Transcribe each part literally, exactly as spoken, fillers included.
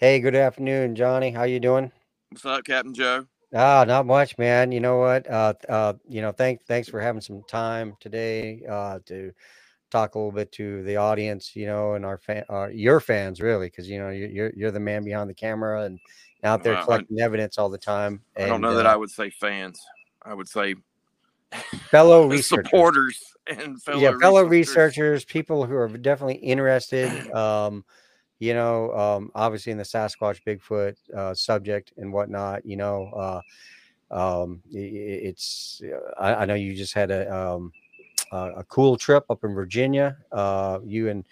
Hey, good afternoon, Johnny. How you doing? What's up, Captain Joe? Ah, not much, man. You know what? Uh, uh, you know, thanks, thanks for having some time today uh, to talk a little bit to the audience, you know, and our fan, uh, your fans, really, because you know you're you're the man behind the camera and out there uh, collecting I, evidence all the time. And I don't know uh, that I would say fans. I would say fellow researchers, supporters, and fellow yeah, fellow researchers. researchers, people who are definitely interested. Um, You know, um, obviously in the Sasquatch Bigfoot uh, subject and whatnot, you know, uh, um, it, it's, I, I know you just had a, um, a, a cool trip up in Virginia. Uh, you and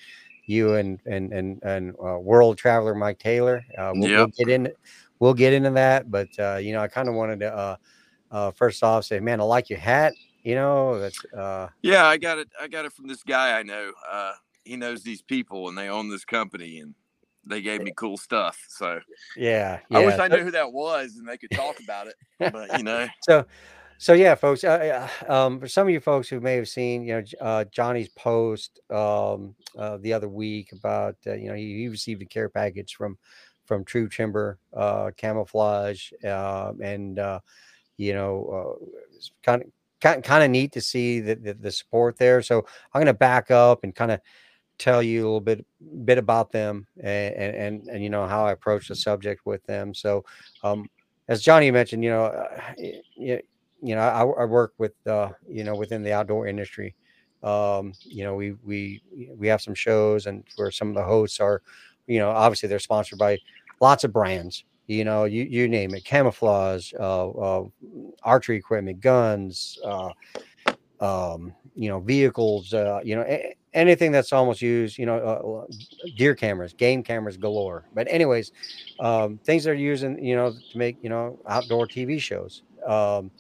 you and, and, and, and uh, world traveler, Mike Taylor, uh, we'll, yep. we'll get in, we'll get into that. But, uh, you know, I kind of wanted to uh, uh, first off say, man, I like your hat, you know, that's, uh, yeah, I got it. I got it from this guy I know, uh, he knows these people and they own this company and they gave me cool stuff. So yeah, yeah. I wish I knew who that was and they could talk about it, but you know, so, so yeah, folks, uh, um, for some of you folks who may have seen, you know, uh, Johnny's post, um, uh, the other week about, uh, you know, he, he received a care package from, from True Timber, uh, camouflage, uh, and, uh, you know, uh, kind of, kind, kind of neat to see the, the, the support there. So I'm going to back up and kind of tell you a little bit bit about them and, and and you know how I approach the subject with them. So um as Johnny mentioned, you know uh, you, you know I, I work with uh you know within the outdoor industry. um you know we we we have some shows and where some of the hosts are, you know obviously they're sponsored by lots of brands, you know you you name it, camouflage, uh, uh archery equipment, guns, uh um you know vehicles, uh you know a, anything that's almost used, you know, uh, deer cameras, game cameras galore. But anyways, um, things they're using, you know, to make, you know, outdoor T V shows. Um,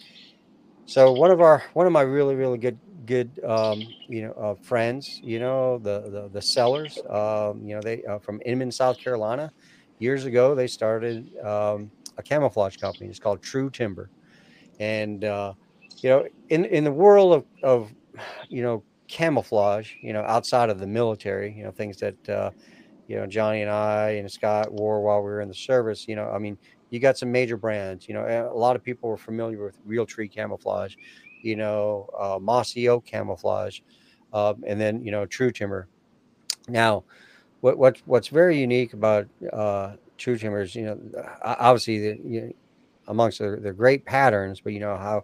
so one of our, one of my really, really good, good, um, you know, uh, friends, you know, the, the, the sellers, um, you know, they, uh, from Inman, South Carolina, years ago, they started um, a camouflage company. It's called True Timber. And, uh, you know, in, in the world of, of, you know, camouflage, you know outside of the military, you know things that uh you know Johnny and I and Scott wore while we were in the service. you know I mean, you got some major brands. you know a lot of people were familiar with Real Tree Camouflage, you know uh Mossy Oak Camouflage, uh, and then you know True Timber. Now what what what's very unique about uh True Timber is, you know obviously the, you know, amongst the, the great patterns, but you know how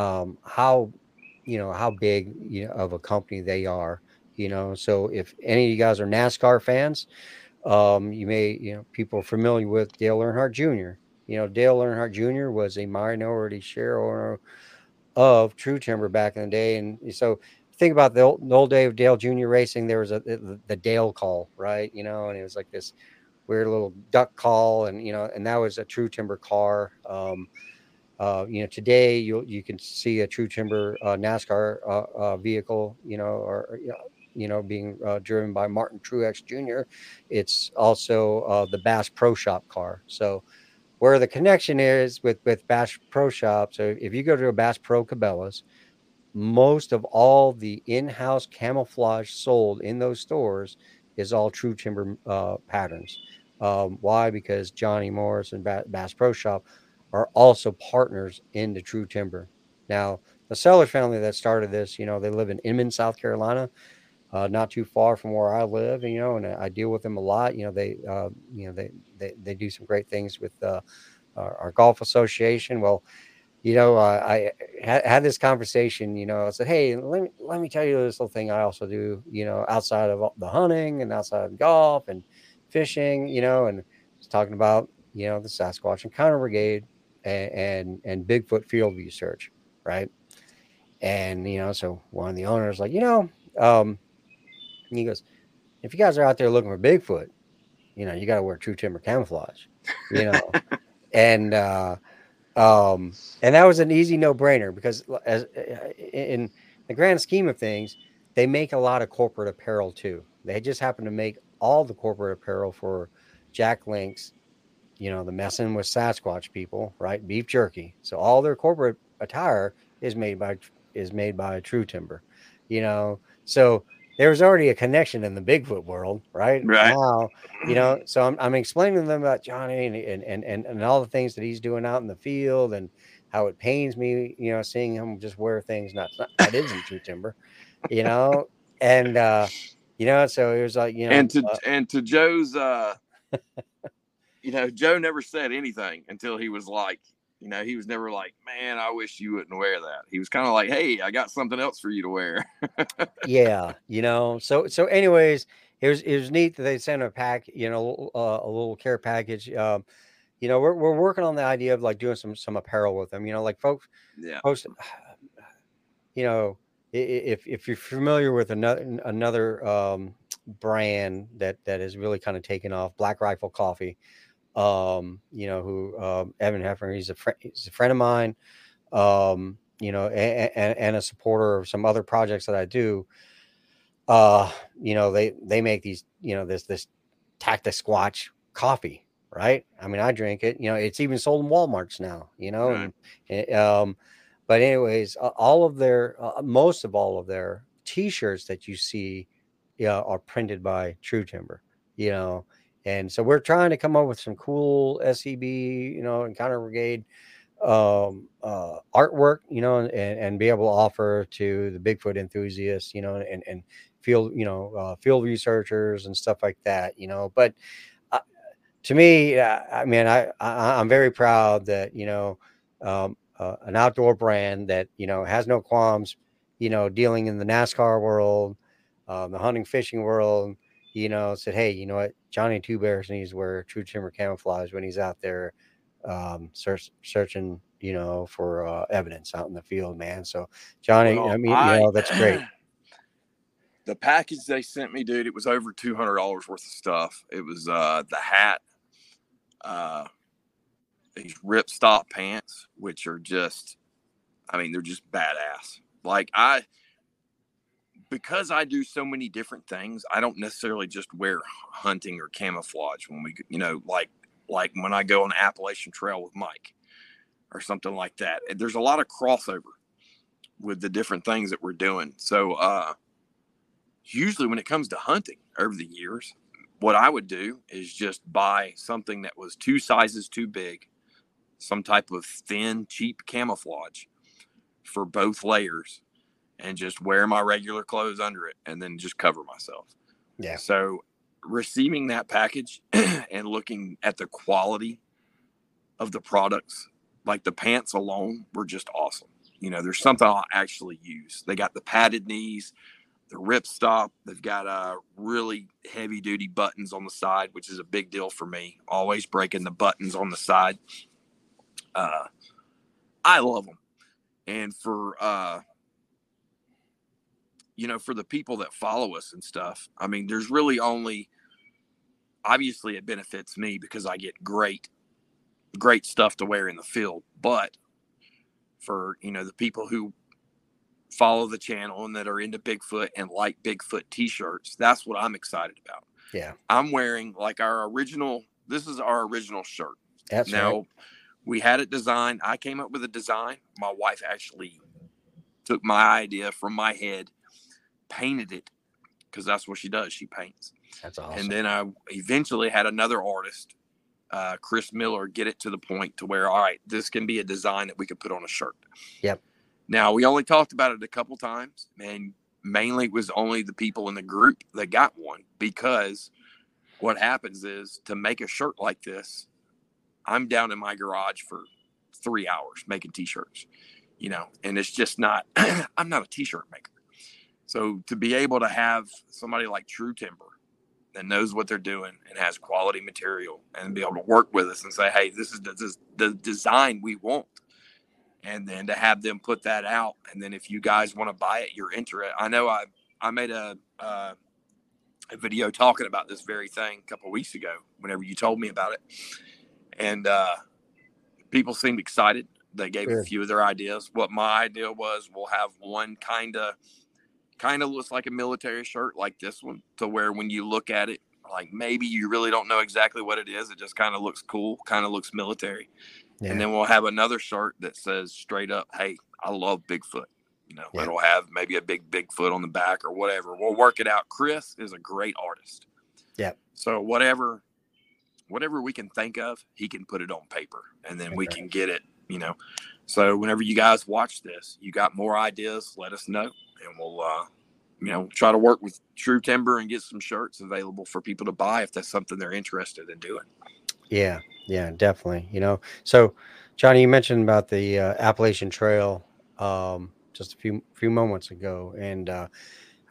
um how you know, how big you know, of a company they are, you know, so if any of you guys are NASCAR fans, um, you may, you know, people are familiar with Dale Earnhardt Junior You know, Dale Earnhardt Junior was a minority share owner of True Timber back in the day. And so think about the old, the old day of Dale Junior racing, there was a, the, the Dale call, right? You know, and it was like this weird little duck call and, you know, and that was a True Timber car. Um, Uh, you know, today you you can see a True Timber uh, NASCAR uh, uh, vehicle, you know, or you know, being uh, driven by Martin Truex Junior It's also uh, the Bass Pro Shop car. So, where the connection is with with Bass Pro Shop. So, if you go to a Bass Pro Cabela's, most of all the in-house camouflage sold in those stores is all True Timber uh, patterns. Um, why? Because Johnny Morris and ba- Bass Pro Shop are also partners in the True Timber. Now, the Sellers family that started this, you know, they live in Inman, South Carolina, uh, not too far from where I live, and, you know, and I deal with them a lot. You know, they, uh, you know, they, they, they do some great things with uh, our, our golf association. Well, you know, uh, I ha- had this conversation, you know, I said, hey, let me, let me tell you this little thing I also do, you know, outside of the hunting and outside of golf and fishing, you know, and just talking about, you know, the Sasquatch Encounter Brigade. And, and and Bigfoot field view search, right? And you know, so one of the owners like, you know, um, and he goes, if you guys are out there looking for Bigfoot, you know, you got to wear True Timber camouflage, you know. and uh, um, and that was an easy no-brainer because, as in the grand scheme of things, they make a lot of corporate apparel too. They just happen to make all the corporate apparel for Jack Link's. You know, the messing with Sasquatch people, right? Beef jerky. So all their corporate attire is made by is made by True Timber. You know, so there was already a connection in the Bigfoot world, right? Right. Now, you know, so I'm, I'm explaining to them about Johnny and, and, and, and all the things that he's doing out in the field and how it pains me, you know, seeing him just wear things. Not, not that isn't true timber, you know, and, uh, you know, so it was like, you know, and to, uh, and to Joe's, uh, you know, Joe never said anything until he was like, you know, he was never like, man, I wish you wouldn't wear that. He was kind of like, hey, I got something else for you to wear. Yeah. You know, so, so anyways, it was, it was neat that they sent a pack, you know, uh, a little care package. Um, you know, we're, we're working on the idea of like doing some, some apparel with them, you know, like folks, yeah. Folks, you know, if, if you're familiar with another, another, um, brand that, that is really kind of taken off, Black Rifle Coffee, um you know who um Evan Heffern, he's a friend he's a friend of mine, um you know, and, and and a supporter of some other projects that I do. Uh you know, they they make these, you know, this this Tacta Squatch coffee, right? I mean, I drink it, you know, it's even sold in Walmarts now, you know. Right. And, and um but anyways, all of their uh, most of all of their t-shirts that you see, yeah, are printed by True Timber, you know. And so we're trying to come up with some cool S E B, you know, Encounter Brigade um, uh, artwork, you know, and, and be able to offer to the Bigfoot enthusiasts, you know, and, and field, you know, uh, field researchers and stuff like that, you know. But uh, to me, I, I mean, I, I, I'm very proud that, you know, um, uh, an outdoor brand that, you know, has no qualms, you know, dealing in the NASCAR world, um, the hunting, fishing world, you know, said, hey, you know what? Jonny Twobears needs to wear True Timber camouflage when he's out there um, search, searching, you know, for uh, evidence out in the field, man. So, Johnny, well, I mean, I, you know, that's great. The package they sent me, dude, it was over two hundred dollars worth of stuff. It was uh, the hat, uh, these ripstop pants, which are just, I mean, they're just badass. Like, I... Because I do so many different things, I don't necessarily just wear hunting or camouflage when we, you know, like, like when I go on the Appalachian Trail with Mike or something like that. There's a lot of crossover with the different things that we're doing. So uh, usually when it comes to hunting over the years, what I would do is just buy something that was two sizes too big, some type of thin, cheap camouflage for both layers, and just wear my regular clothes under it and then just cover myself. Yeah. So receiving that package and looking at the quality of the products, like the pants alone were just awesome. You know, there's something I'll actually use. They got the padded knees, the rip stop. They've got uh, really heavy duty buttons on the side, which is a big deal for me. Always breaking the buttons on the side. Uh, I love them. And for, uh, you know, for the people that follow us and stuff, I mean, there's really only, obviously it benefits me because I get great, great stuff to wear in the field. But for, you know, the people who follow the channel and that are into Bigfoot and like Bigfoot t-shirts, that's what I'm excited about. Yeah. I'm wearing like our original, this is our original shirt. That's now, right. We had it designed. I came up with a design. My wife actually took my idea from my head, painted it, because that's what she does. She paints. That's awesome. And then I eventually had another artist, uh, Chris Miller, get it to the point to where, all right, this can be a design that we could put on a shirt. Yep. Now, we only talked about it a couple times, and mainly it was only the people in the group that got one, because what happens is, to make a shirt like this, I'm down in my garage for three hours making t-shirts, you know, and it's just not, I'm not a t-shirt maker. So to be able to have somebody like True Timber that knows what they're doing and has quality material and be able to work with us and say, hey, this is the, this, the design we want. And then to have them put that out. And then if you guys want to buy it, you're interested. I know I, I made a, uh, a video talking about this very thing a couple of weeks ago, whenever you told me about it. And uh, people seemed excited. They gave yeah. a few of their ideas. What my idea was, we'll have one kind of, kind of looks like a military shirt like this one, to where when you look at it, like maybe you really don't know exactly what it is. It just kind of looks cool, kind of looks military. Yeah. And then we'll have another shirt that says straight up, hey, I love Bigfoot. You know, yeah. It'll have maybe a big Bigfoot on the back or whatever. We'll work it out. Chris is a great artist. Yeah. So whatever, whatever we can think of, he can put it on paper, and then okay. we can get it. You know, so whenever you guys watch this, you got more ideas, let us know, and we'll, uh, you know, try to work with True Timber and get some shirts available for people to buy if that's something they're interested in doing. Yeah, yeah, definitely. You know, so Johnny, you mentioned about the uh, Appalachian Trail um, just a few few moments ago, and uh,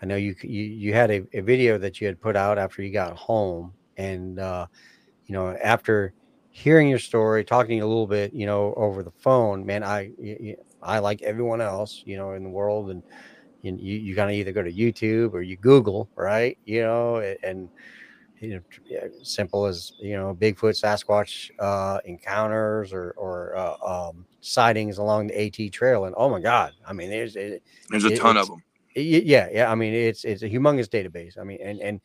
I know you you, you had a, a video that you had put out after you got home, and uh, you know, after hearing your story, talking a little bit, you know, over the phone, man, I, I like everyone else, you know, in the world, and you, you kind of either go to YouTube or you Google, right? You know, and, you know, simple as, you know, Bigfoot, Sasquatch uh, encounters or, or uh, um, sightings along the AT trail. And oh my God, I mean, there's, it, there's it, a ton of them. It, yeah. Yeah. I mean, it's, it's a humongous database. I mean, and, and,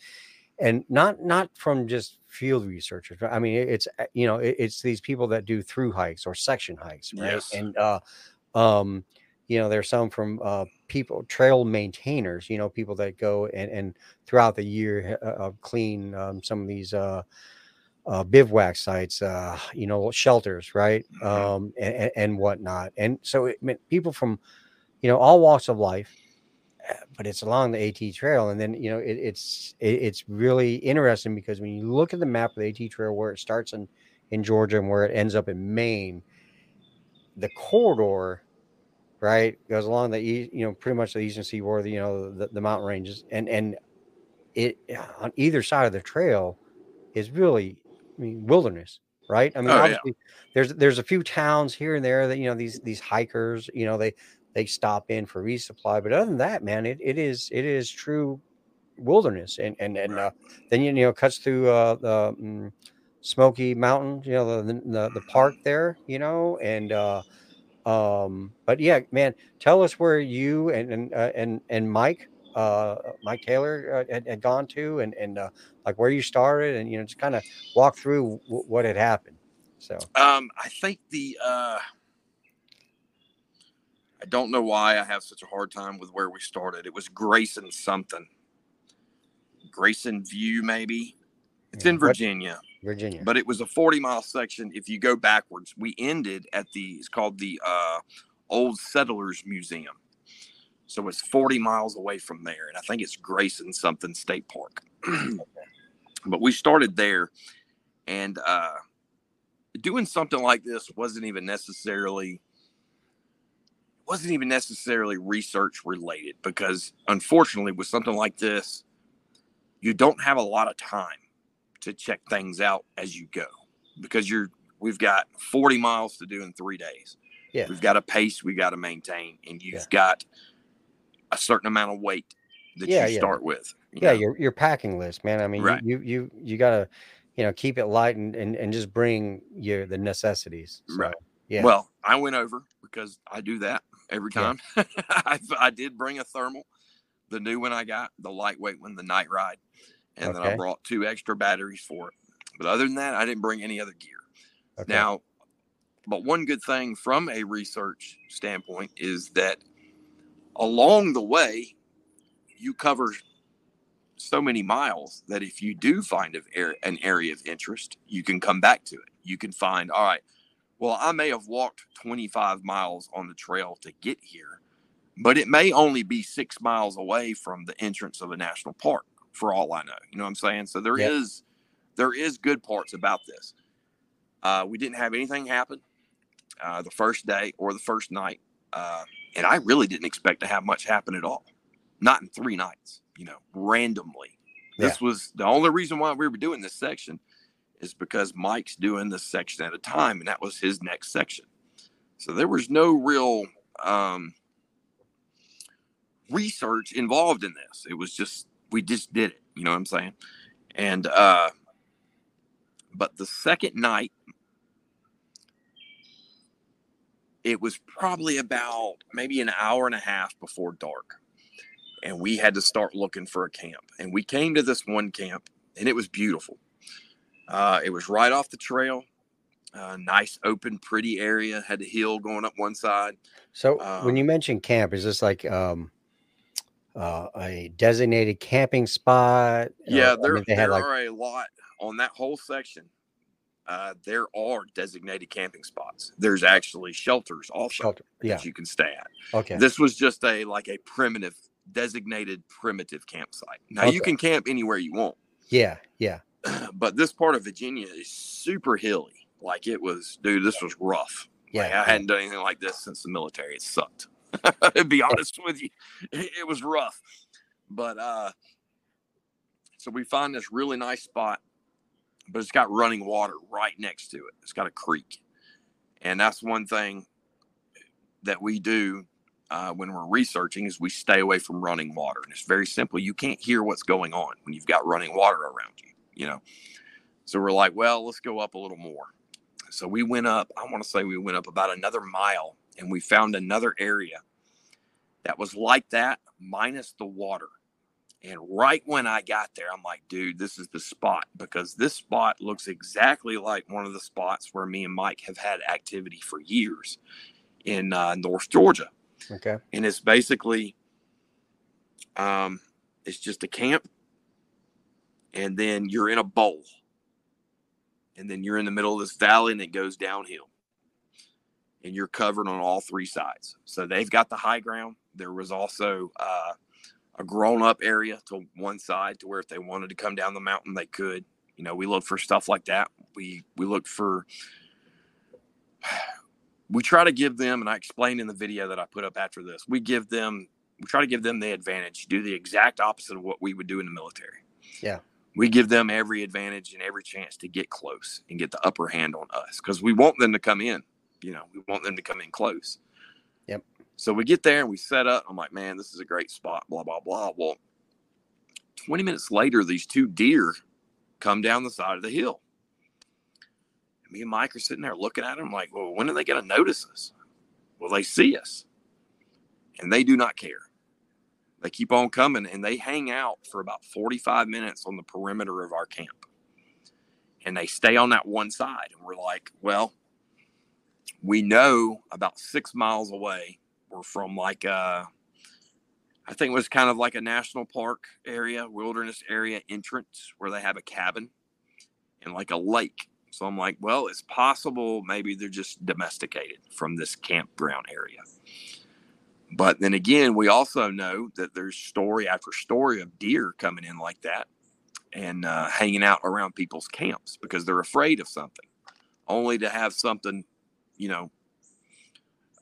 and not, not from just field researchers. I mean, it's, you know, it's these people that do through hikes or section hikes, right? Yes. And, uh, um, you know, there's some from, uh, people, trail maintainers, you know, people that go and, and throughout the year uh, clean, um, some of these, uh, uh, bivouac sites, uh, you know, shelters, right. Mm-hmm. Um, and, and whatnot. And so it meant people from, you know, all walks of life, but it's along the AT trail. And then, you know, it, it's, it, it's really interesting because when you look at the map of the AT trail, where it starts in, in Georgia and where it ends up in Maine, the corridor, right, goes along the, you know, pretty much the eastern seaboard, you know, the, the mountain ranges, and, and it on either side of the trail is really, I mean, wilderness, right? I mean, oh, obviously yeah. there's, there's a few towns here and there that, you know, these, these hikers, you know, they, They stop in for resupply, but other than that, man, it, it is it is true wilderness, and and and uh, then you know cuts through uh, the um, Smoky Mountain, you know the, the the park there, you know, and uh, um, but yeah, man, tell us where you and and uh, and and Mike, uh, Mike Taylor uh, had, had gone to, and and uh, like where you started, and you know just kind of walk through w- what had happened. So um, I think the. Uh... I don't know why I have such a hard time with where we started. It was Grayson something. Grayson View, maybe. It's yeah, in Virginia. Virginia. But it was a forty-mile section. If you go backwards, we ended at the, it's called the uh, Old Settlers Museum. So it's forty miles away from there. And I think it's Grayson something State Park. But we started there. And uh, doing something like this wasn't even necessarily... wasn't even necessarily research related, because unfortunately with something like this, you don't have a lot of time to check things out as you go, because you're, we've got forty miles to do in three days. Yeah. We've got a pace we got to maintain, and you've yeah. got a certain amount of weight that yeah, you yeah. start with. You yeah. Know? Your, your packing list, man. I mean, right. you, you, you gotta, you know, keep it light and, and, and just bring your, the necessities. So, right. Yeah. Well, I went over because I do that. Every time yeah. I, I did bring a thermal, the new one I got, the lightweight one, the night ride. And okay. then I brought two extra batteries for it. But other than that, I didn't bring any other gear. Okay. Now, but one good thing from a research standpoint is that along the way, you cover so many miles that if you do find an area of interest, you can come back to it. You can find, all right, well, I may have walked twenty-five miles on the trail to get here, but it may only be six miles away from the entrance of a national park for all I know. You know what I'm saying? So there yeah. is, there is good parts about this. Uh, we didn't have anything happen uh, the first day or the first night. Uh, and I really didn't expect to have much happen at all. Not in three nights, you know, randomly. Yeah. This was the only reason why we were doing this section. Is because Mike's doing this section at a time, and that was his next section. So there was no real um, research involved in this. It was just, we just did it. You know what I'm saying? And, uh, but the second night, it was probably about maybe an hour and a half before dark. And we had to start looking for a camp. And we came to this one camp, and it was beautiful. Uh, it was right off the trail. Uh, nice, open, pretty area. Had a hill going up one side. So um, when you mention camp, is this like um, uh, a designated camping spot? Yeah, or, there, I mean, they there had like... are a lot on that whole section. Uh, there are designated camping spots. There's actually shelters also Shelter. yeah. that you can stay at. Okay. This was just a like a primitive, designated primitive campsite. Now okay. you can camp anywhere you want. Yeah, yeah. But this part of Virginia is super hilly. Like it was, dude, this was rough. Yeah. Like I hadn't done anything like this since the military. It sucked. To be honest with you, it, it was rough. But uh, so we find this really nice spot. But it's got running water right next to it. It's got a creek. And that's one thing that we do uh, when we're researching is we stay away from running water. And it's very simple. You can't hear what's going on when you've got running water around you, you know. So we're like, well, let's go up a little more. So we went up. I want to say we went up about another mile. And we found another area that was like that minus the water. And right when I got there, I'm like, dude, this is the spot, because this spot looks exactly like one of the spots where me and Mike have had activity for years in uh, North Georgia. Okay. And it's basically, um, it's just a camp, and then you're in a bowl, and then you're in the middle of this valley, and it goes downhill, and you're covered on all three sides. So they've got the high ground. There was also, uh, a grown-up area to one side to where if they wanted to come down the mountain, they could. You know, we look for stuff like that. We we look for – we try to give them, and I explained in the video that I put up after this, we give them – we try to give them the advantage, do the exact opposite of what we would do in the military. Yeah. We give them every advantage and every chance to get close and get the upper hand on us, because we want them to come in. You know, we want them to come in close. Yep. So we get there and we set up. I'm like, man, this is a great spot, blah, blah, blah. Well, twenty minutes later, these two deer come down the side of the hill. And me and Mike are sitting there looking at them like, well, when are they going to notice us? Well, they see us. And they do not care. They keep on coming, and they hang out for about forty-five minutes on the perimeter of our camp. And they stay on that one side. And we're like, well, we know about six miles away we're from like a, I think it was kind of like a national park area, wilderness area entrance where they have a cabin and like a lake. So I'm like, well, it's possible maybe they're just domesticated from this campground area. But then again, we also know that there's story after story of deer coming in like that and uh, hanging out around people's camps because they're afraid of something, only to have something, you know,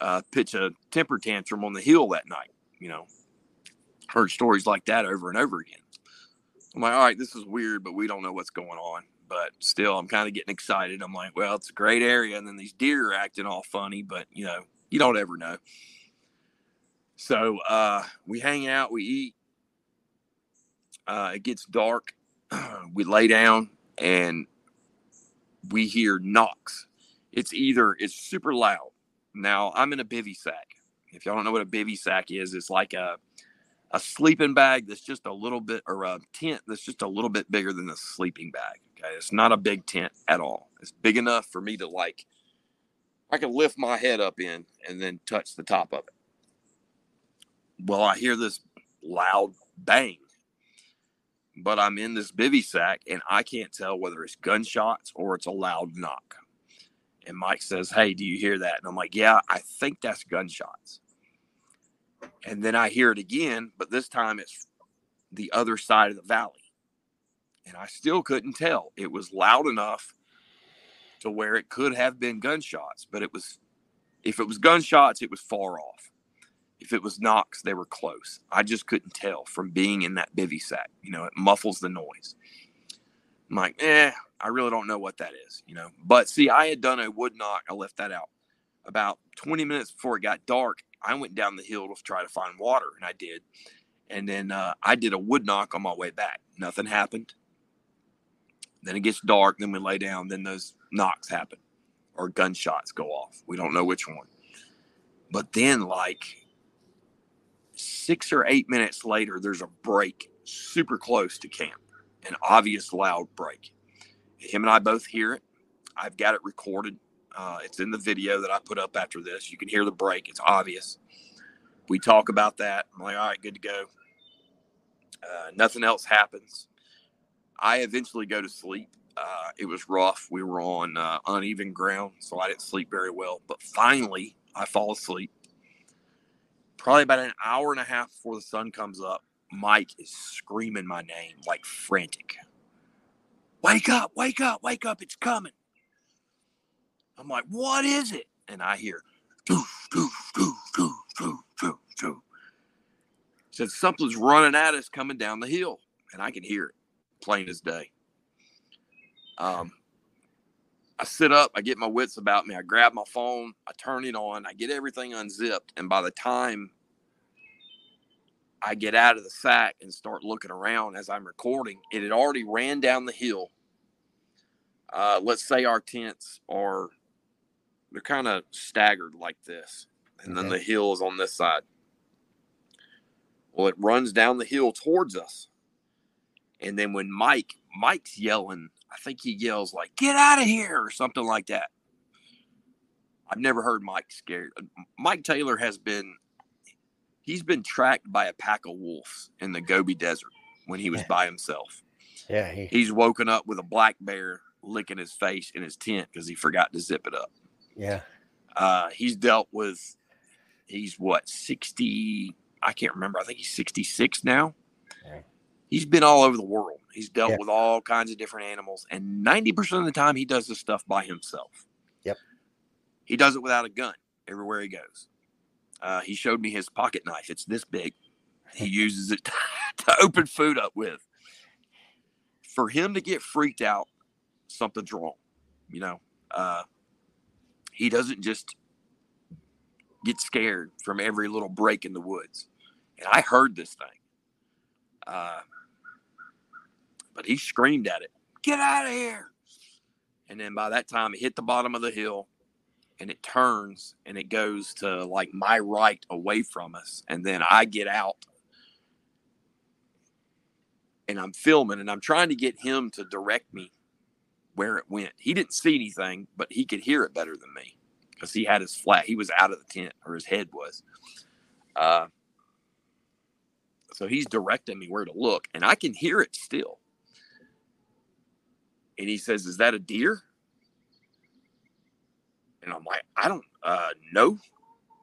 uh, pitch a temper tantrum on the hill that night, you know, heard stories like that over and over again. I'm like, all right, this is weird, but we don't know what's going on, but still I'm kind of getting excited. I'm like, well, it's a great area. And then these deer are acting all funny, but you know, you don't ever know. So, uh, we hang out, we eat, uh, it gets dark. We lay down and we hear knocks. It's either, it's super loud. Now, I'm in a bivy sack. If y'all don't know what a bivy sack is, it's like a a sleeping bag that's just a little bit, or a tent that's just a little bit bigger than a sleeping bag. Okay, it's not a big tent at all. It's big enough for me to like, I can lift my head up in and then touch the top of it. Well, I hear this loud bang, but I'm in this bivy sack and I can't tell whether it's gunshots or it's a loud knock. And Mike says, hey, do you hear that? And I'm like, yeah, I think that's gunshots. And then I hear it again, but this time it's the other side of the valley. And I still couldn't tell. It was loud enough to where it could have been gunshots, but it was, if it was gunshots, it was far off. If it was knocks, they were close. I just couldn't tell from being in that bivy sack. You know, it muffles the noise. I'm like, eh, I really don't know what that is, you know. But see, I had done a wood knock. I left that out. About twenty minutes before it got dark, I went down the hill to try to find water, and I did. And then uh, I did a wood knock on my way back. Nothing happened. Then it gets dark. Then we lay down. Then those knocks happen or gunshots go off. We don't know which one. But then like six or eight minutes later, there's a break super close to camp. An obvious loud break. Him and I both hear it. I've got it recorded. Uh, it's in the video that I put up after this. You can hear the break. It's obvious. We talk about that. I'm like, all right, good to go. Uh, nothing else happens. I eventually go to sleep. Uh, it was rough. We were on uh, uneven ground, so I didn't sleep very well. But finally, I fall asleep. Probably about an hour and a half before the sun comes up, Mike is screaming my name like frantic. Wake up, wake up, wake up, it's coming. I'm like, what is it? And I hear, doof, doof, doof, doof, doof, doof, doof. He said, something's running at us coming down the hill. And I can hear it plain as day. Um, I sit up, I get my wits about me, I grab my phone, I turn it on, I get everything unzipped. And by the time I get out of the sack and start looking around as I'm recording, it had already ran down the hill. Uh, let's say our tents are, they're kind of staggered like this. And then the hill is on this side. Well, it runs down the hill towards us. And then when Mike, Mike's yelling, I think he yells like, get out of here or something like that. I've never heard Mike scared. Mike Taylor has been, he's been tracked by a pack of wolves in the Gobi Desert when he was yeah. by himself. Yeah, he, he's woken up with a black bear licking his face in his tent because he forgot to zip it up. Yeah. Uh, he's dealt with, he's what, sixty, I can't remember. I think he's sixty-six now. Yeah. He's been all over the world. He's dealt yeah. with all kinds of different animals. And ninety percent of the time he does this stuff by himself. Yep. He does it without a gun everywhere he goes. Uh, he showed me his pocket knife. It's this big. He uses it to open food up with. For him to get freaked out, something's wrong. You know, uh, he doesn't just get scared from every little break in the woods. And I heard this thing. Uh, but he screamed at it, get out of here. And then by that time it hit the bottom of the hill and it turns and it goes to like my right away from us. And then I get out and I'm filming and I'm trying to get him to direct me where it went. He didn't see anything, but he could hear it better than me because he had his flat. He was out of the tent, or his head was, uh, so he's directing me where to look, and I can hear it still. And he says, is that a deer? And I'm like, I don't uh, know.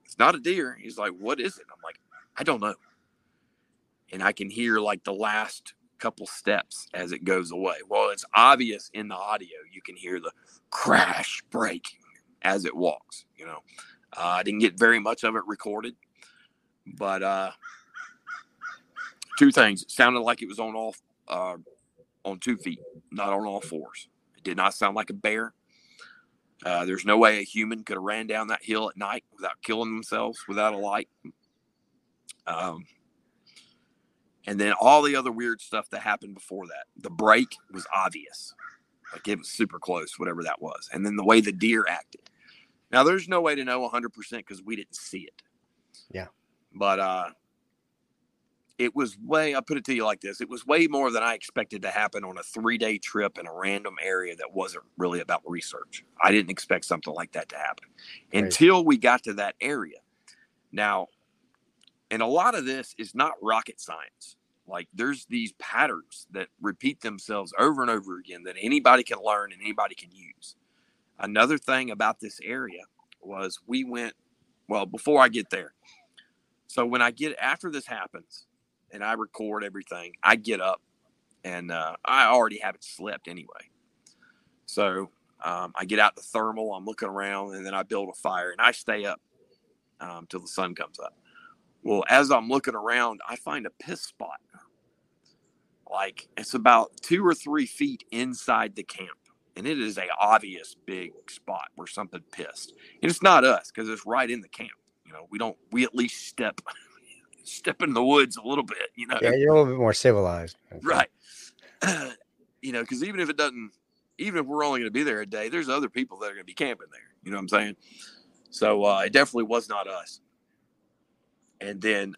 It's not a deer. He's like, what is it? And I'm like, I don't know. And I can hear like the last couple steps as it goes away. Well, it's obvious in the audio. You can hear the crash break as it walks. You know, uh, I didn't get very much of it recorded, but, uh, two things. It sounded like it was on all uh, on two feet, not on all fours. It did not sound like a bear. Uh, there's no way a human could have ran down that hill at night without killing themselves, without a light. Um, and then all the other weird stuff that happened before that. The break was obvious. Like it was super close, whatever that was. And then the way the deer acted. Now, there's no way to know one hundred percent because we didn't see it. Yeah. But, uh, it was way, I'll put it to you like this, it was way more than I expected to happen on a three-day trip in a random area that wasn't really about research. I didn't expect something like that to happen Crazy. Until we got to that area. Now, and a lot of this is not rocket science. Like, there's these patterns that repeat themselves over and over again that anybody can learn and anybody can use. Another thing about this area was we went, well, before I get there. So when I get, after this happens, and I record everything, I get up, and uh, I already haven't slept anyway. So um, I get out the thermal, I'm looking around, and then I build a fire, and I stay up um, till the sun comes up. Well, as I'm looking around, I find a piss spot. Like, it's about two or three feet inside the camp, and it is a obvious big spot where something pissed. And it's not us, because it's right in the camp. You know, we don't, we at least step step in the woods a little bit, you know. Yeah, you're a little bit more civilized. Right. Uh, you know, because even if it doesn't, even if we're only going to be there a day, there's other people that are going to be camping there. You know what I'm saying? So uh, it definitely was not us. And then,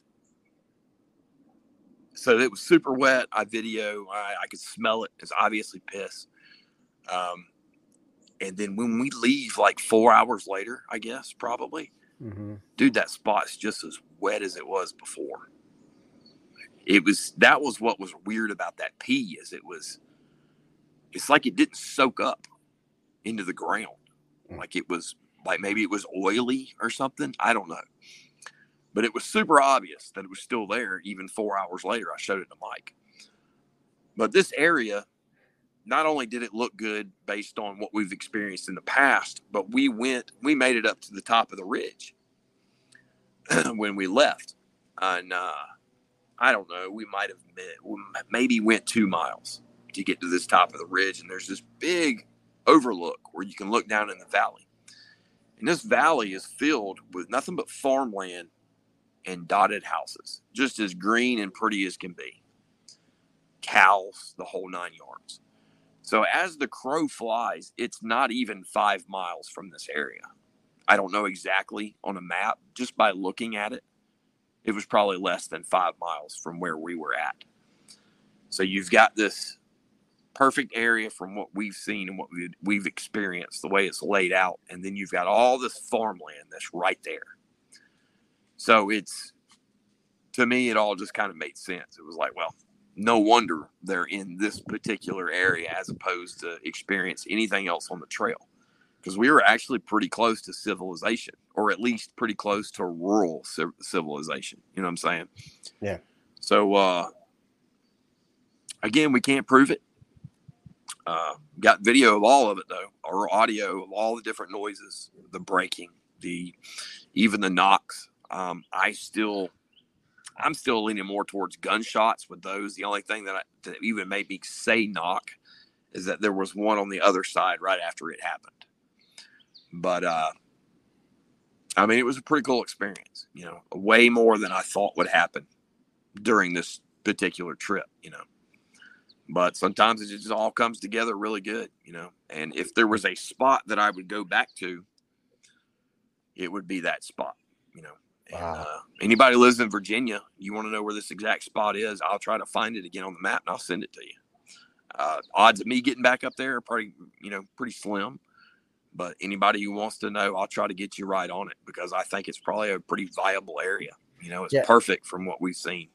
so it was super wet. I video, I, I could smell it. It's obviously piss. Um, And then when we leave, like four hours later, I guess, probably, mm-hmm. dude, that spot's just as wet as it was before. It was, that was what was weird about that pee, is it was, it's like it didn't soak up into the ground. Like it was, like maybe it was oily or something. I don't know. But it was super obvious that it was still there. Even four hours later, I showed it to Mike. But this area, not only did it look good based on what we've experienced in the past, but we went, we made it up to the top of the ridge when we left. And uh, I don't know, we might have met, maybe went two miles to get to this top of the ridge. And there's this big overlook where you can look down in the valley. And this valley is filled with nothing but farmland and dotted houses, just as green and pretty as can be. Cows, the whole nine yards. So as the crow flies, it's not even five miles from this area. I don't know exactly on a map, just by looking at it, it was probably less than five miles from where we were at. So you've got this perfect area from what we've seen and what we've experienced, the way it's laid out. And then you've got all this farmland that's right there. So it's, to me, it all just kind of made sense. It was like, well, no wonder they're in this particular area as opposed to experience anything else on the trail. Because we were actually pretty close to civilization, or at least pretty close to rural civilization. You know what I'm saying? Yeah. So, uh, again, we can't prove it. Uh, got video of all of it, though, or audio of all the different noises, the breaking, the even the knocks. Um, I still, I'm still leaning more towards gunshots with those. The only thing that I, that even made me say knock is that there was one on the other side right after it happened. But, uh, I mean, it was a pretty cool experience, you know, way more than I thought would happen during this particular trip, you know, but sometimes it just all comes together really good, you know, and if there was a spot that I would go back to, it would be that spot, you know. And, wow. uh, anybody lives in Virginia, you want to know where this exact spot is, I'll try to find it again on the map and I'll send it to you. Uh, odds of me getting back up there are pretty, you know, pretty slim. But anybody who wants to know, I'll try to get you right on it, because I think it's probably a pretty viable area. You know, it's yeah. perfect from what we've seen.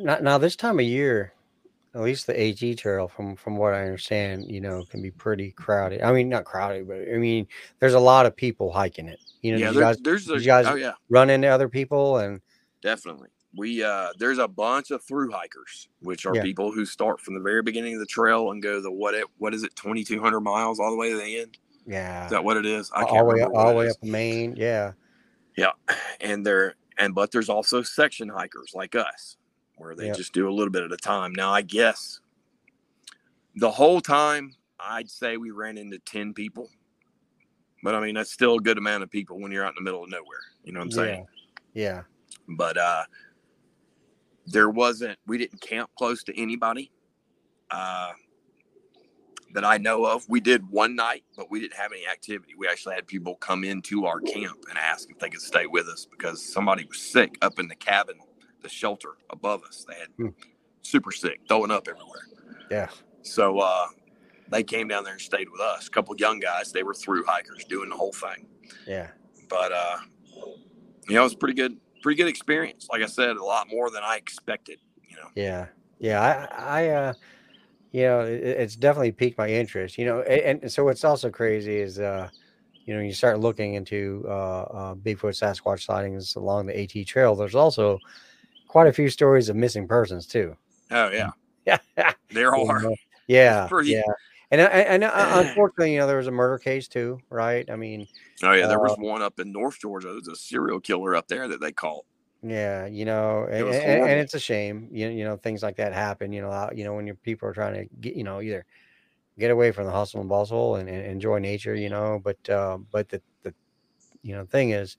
Now, now, this time of year, at least the A G trail, from from what I understand, you know, can be pretty crowded. I mean, not crowded, but I mean, there's a lot of people hiking it. You know, yeah, there, you guys, there's a, you guys oh, yeah. run into other people, and definitely we uh, there's a bunch of through hikers, which are yeah. people who start from the very beginning of the trail and go the what it what is it twenty-two hundred miles all the way to the end. Yeah, is that what it is? I can't all remember. Way up, all the way up Maine. Yeah, yeah, and there and but there's also section hikers like us, where they yep. just do a little bit at a time. Now, I guess the whole time I'd say we ran into ten people, but I mean that's still a good amount of people when you're out in the middle of nowhere. You know what I'm yeah. saying? Yeah. But uh, there wasn't. We didn't camp close to anybody uh, that I know of. We did one night, but we didn't have any activity. We actually had people come into our camp and ask if they could stay with us because somebody was sick up in the cabin. The shelter above us, they had hmm. super sick, throwing up everywhere. Yeah. So uh, they came down there and stayed with us. A couple of young guys, they were through hikers doing the whole thing. Yeah. But uh, you know, it was pretty good, pretty good experience. Like I said, a lot more than I expected. You know. Yeah. Yeah. I, I uh, you know, it, it's definitely piqued my interest. You know, and, and so what's also crazy is, uh, you know, you start looking into uh, uh, Bigfoot, Sasquatch sightings along the AT trail. There's also quite a few stories of missing persons too. Oh yeah, yeah, there are. Yeah, pretty... yeah, and and unfortunately, you know, there was a murder case too, right? I mean, oh yeah, there uh, was one up in North Georgia. There was a serial killer up there that they caught. Yeah, you know, and, it and, and it's a shame. You you know, things like that happen. You know, you know, when your people are trying to get, you know, either get away from the hustle and bustle and, and enjoy nature, you know, but uh, but the the you know thing is,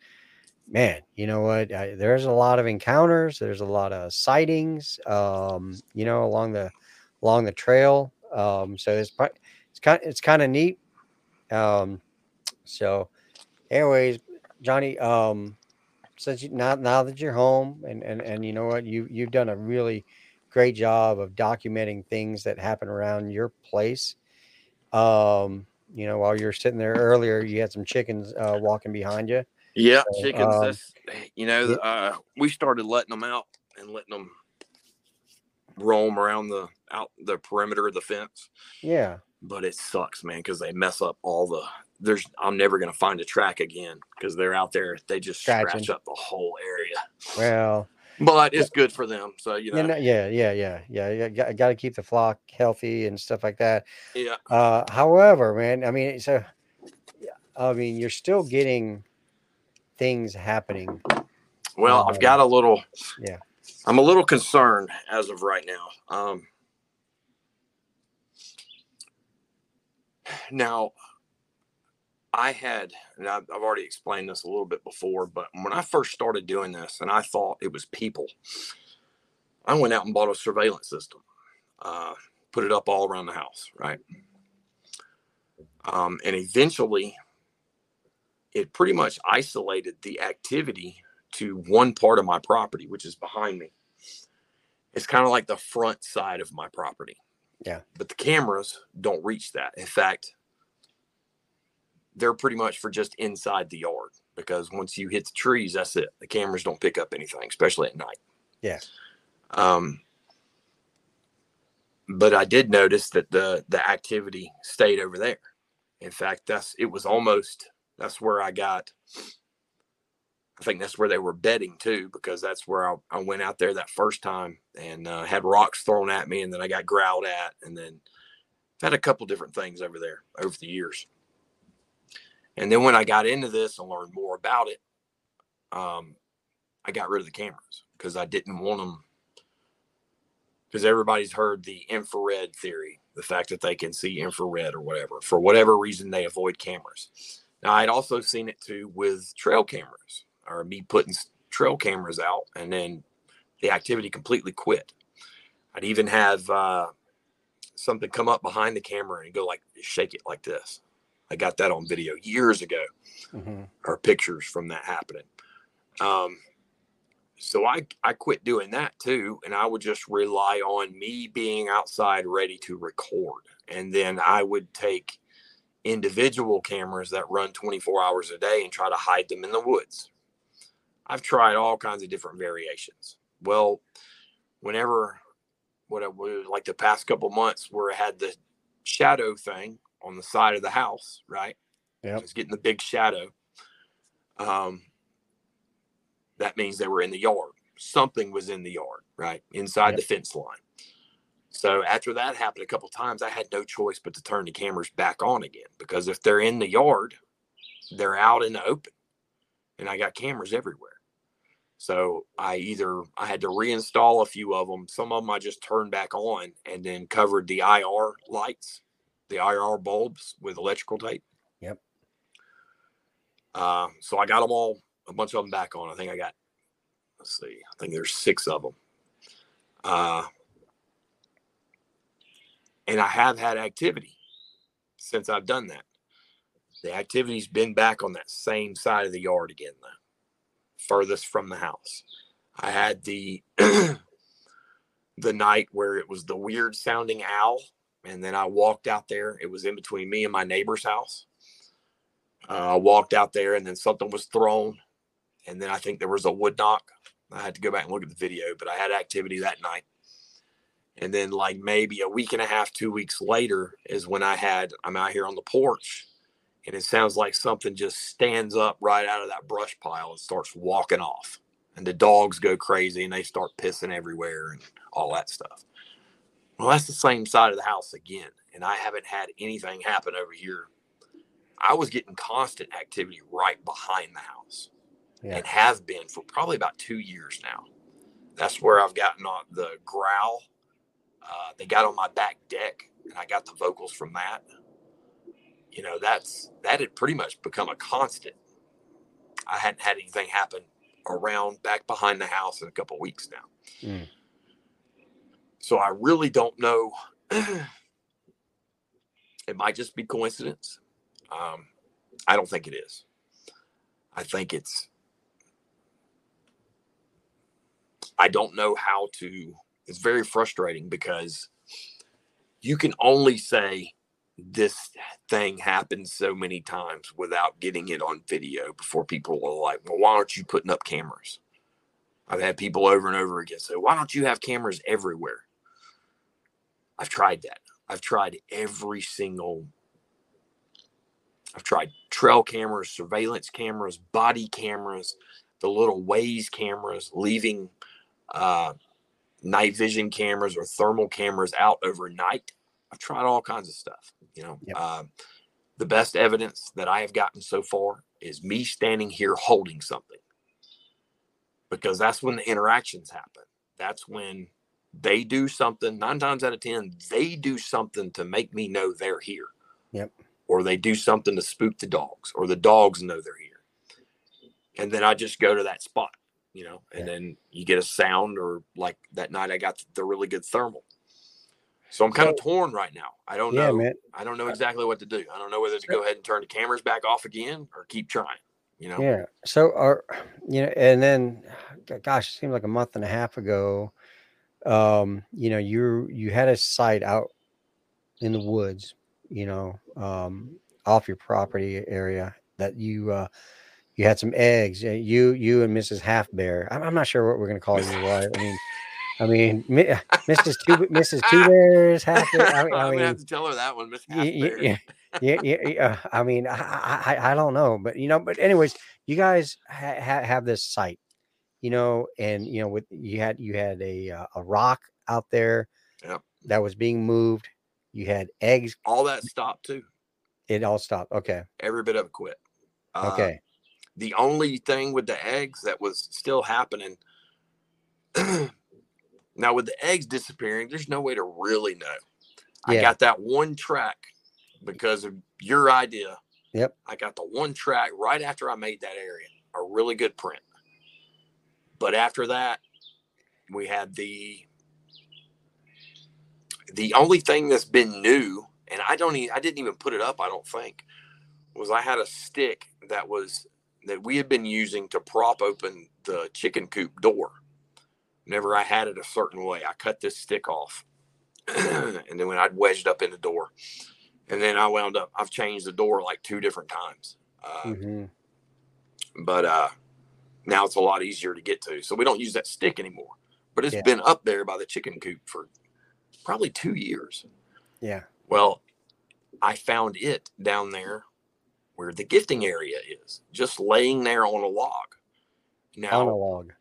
man, you know what? I, there's a lot of encounters. There's a lot of sightings, um, you know, along the along the trail. Um, so it's it's kind it's kind of neat. Um, so, anyways, Johnny, um, since you, now now that you're home, and and and you know what, you you've done a really great job of documenting things that happen around your place. Um, you know, while you were sitting there earlier, you had some chickens uh, walking behind you. Yeah, so, chickens. Um, that's, you know, yeah. uh, we started letting them out and letting them roam around the out the perimeter of the fence. Yeah. But it sucks, man, because they mess up all the. There's, I'm never going to find a track again because they're out there. They just Scratching. scratch up the whole area. Well, but it's yeah. good for them. So, you know, you know yeah, yeah, yeah, yeah. You got, got to keep the flock healthy and stuff like that. Yeah. Uh, however, man, I mean, so, I mean, you're still getting things happening. Well, uh, I've got a little, yeah, I'm a little concerned as of right now. Um, Now, I had, and I've already explained this a little bit before, but when I first started doing this, and I thought it was people, I went out and bought a surveillance system, uh, put it up all around the house, right? Um, and eventually, it pretty much isolated the activity to one part of my property, which is behind me. It's kind of like the front side of my property. Yeah, but the cameras don't reach that. In fact, they're pretty much for just inside the yard, because once you hit the trees, that's it. The cameras don't pick up anything, especially at night. Yeah. Um, but I did notice that the, the activity stayed over there. In fact, that's, it was almost, that's where I got, I think that's where they were bedding too, because that's where I, I went out there that first time and uh, had rocks thrown at me, and then I got growled at, and then I've had a couple different things over there over the years. And then when I got into this and learned more about it, um, I got rid of the cameras because I didn't want them, because everybody's heard the infrared theory, the fact that they can see infrared or whatever. For whatever reason, they avoid cameras. Now, I'd also seen it too with trail cameras, or me putting trail cameras out, and then the activity completely quit. I'd even have uh, something come up behind the camera and go like, shake it like this. I got that on video years ago, mm-hmm. or pictures from that happening. Um, so I, I quit doing that too. And I would just rely on me being outside ready to record. And then I would take individual cameras that run twenty-four hours a day and try to hide them in the woods. I've tried all kinds of different variations. Well, whenever, what I was like the past couple months where I had the shadow thing on the side of the house, right? Yeah. It's getting the big shadow. Um, that means they were in the yard. Something was in the yard, right? Inside yep. the fence line. So after that happened a couple times, I had no choice but to turn the cameras back on again, because if they're in the yard, they're out in the open. And I got cameras everywhere. So I either, I had to reinstall a few of them. Some of them I just turned back on and then covered the I R lights, the I R bulbs with electrical tape. Yep. Uh, so I got them all, a bunch of them back on. I think I got, let's see, I think there's six of them. Uh, and I have had activity since I've done that. The activity's been back on that same side of the yard again, though, furthest from the house. I had the the night where it was the weird sounding owl, and then I walked out there. It was in between me and my neighbor's house. Uh, I walked out there, and then something was thrown, and then I think there was a wood knock. I had to go back and look at the video, but I had activity that night. And then, like, maybe a week and a half, two weeks later is when I had, I'm out here on the porch, and it sounds like something just stands up right out of that brush pile and starts walking off. And the dogs go crazy and they start pissing everywhere and all that stuff. Well, that's the same side of the house again. And I haven't had anything happen over here. I was getting constant activity right behind the house. Yeah. And have been for probably about two years now. That's where I've gotten on the growl. Uh, they got on my back deck and I got the vocals from that. You know, that's, that had pretty much become a constant. I hadn't had anything happen around back behind the house in a couple of weeks now. Mm. So I really don't know. It might just be coincidence. Um, I don't think it is. I think it's, I don't know how to, it's very frustrating because you can only say, this thing happened so many times without getting it on video before people are like, well, why aren't you putting up cameras? I've had people over and over again say, why don't you have cameras everywhere? I've tried that. I've tried every single, I've tried trail cameras, surveillance cameras, body cameras, the little Waze cameras, leaving uh, night vision cameras or thermal cameras out overnight. I've tried all kinds of stuff, you know. Yep. Uh, the best evidence that I have gotten so far is me standing here holding something, because that's when the interactions happen. That's when they do something. Nine times out of ten, they do something to make me know they're here. Yep. Or they do something to spook the dogs, or the dogs know they're here. And then I just go to that spot, you know, and yeah. then you get a sound, or like that night I got the really good thermal. So I'm kind so, of torn right now. I don't yeah, know. Man. I don't know exactly what to do. I don't know whether to go ahead and turn the cameras back off again or keep trying, you know? Yeah. So, our, you know, and then, gosh, it seemed like a month and a half ago, um, you know, you, you had a site out in the woods, you know, um, off your property area that you, uh, you had some eggs, you, you and Missus Half Bear. I'm, I'm not sure what we're going to call you. Right? I mean, I mean, Missus Two, Missus Twobears. Half Bear. I mean, I mean, I have to tell her that one. Missus Half Bear. Yeah, yeah, yeah, yeah. I mean, I, I, I don't know, but you know, but anyways, you guys ha- ha- have this site, you know, and you know, with you had you had a uh, a rock out there yep. that was being moved. You had eggs. All that stopped too. It all stopped. Okay. Every bit of it quit. Uh, okay. The only thing with the eggs that was still happening. Now, with the eggs disappearing, there's no way to really know. Yeah. I got that one track because of your idea. Yep. I got the one track right after I made that area. A really good print. But after that, we had the... The only thing that's been new, and I don't even, I didn't even put it up, I don't think, was I had a stick that was... that we had been using to prop open the chicken coop door. Whenever I had it a certain way, I cut this stick off. And then when I'd wedged up in the door, and then I wound up, I've changed the door like two different times. Uh, mm-hmm. But uh, now it's a lot easier to get to. So we don't use that stick anymore, but it's yeah. been up there by the chicken coop for probably two years. Yeah. Well, I found it down there where the gifting area is, just laying there on a log. Now, on a log.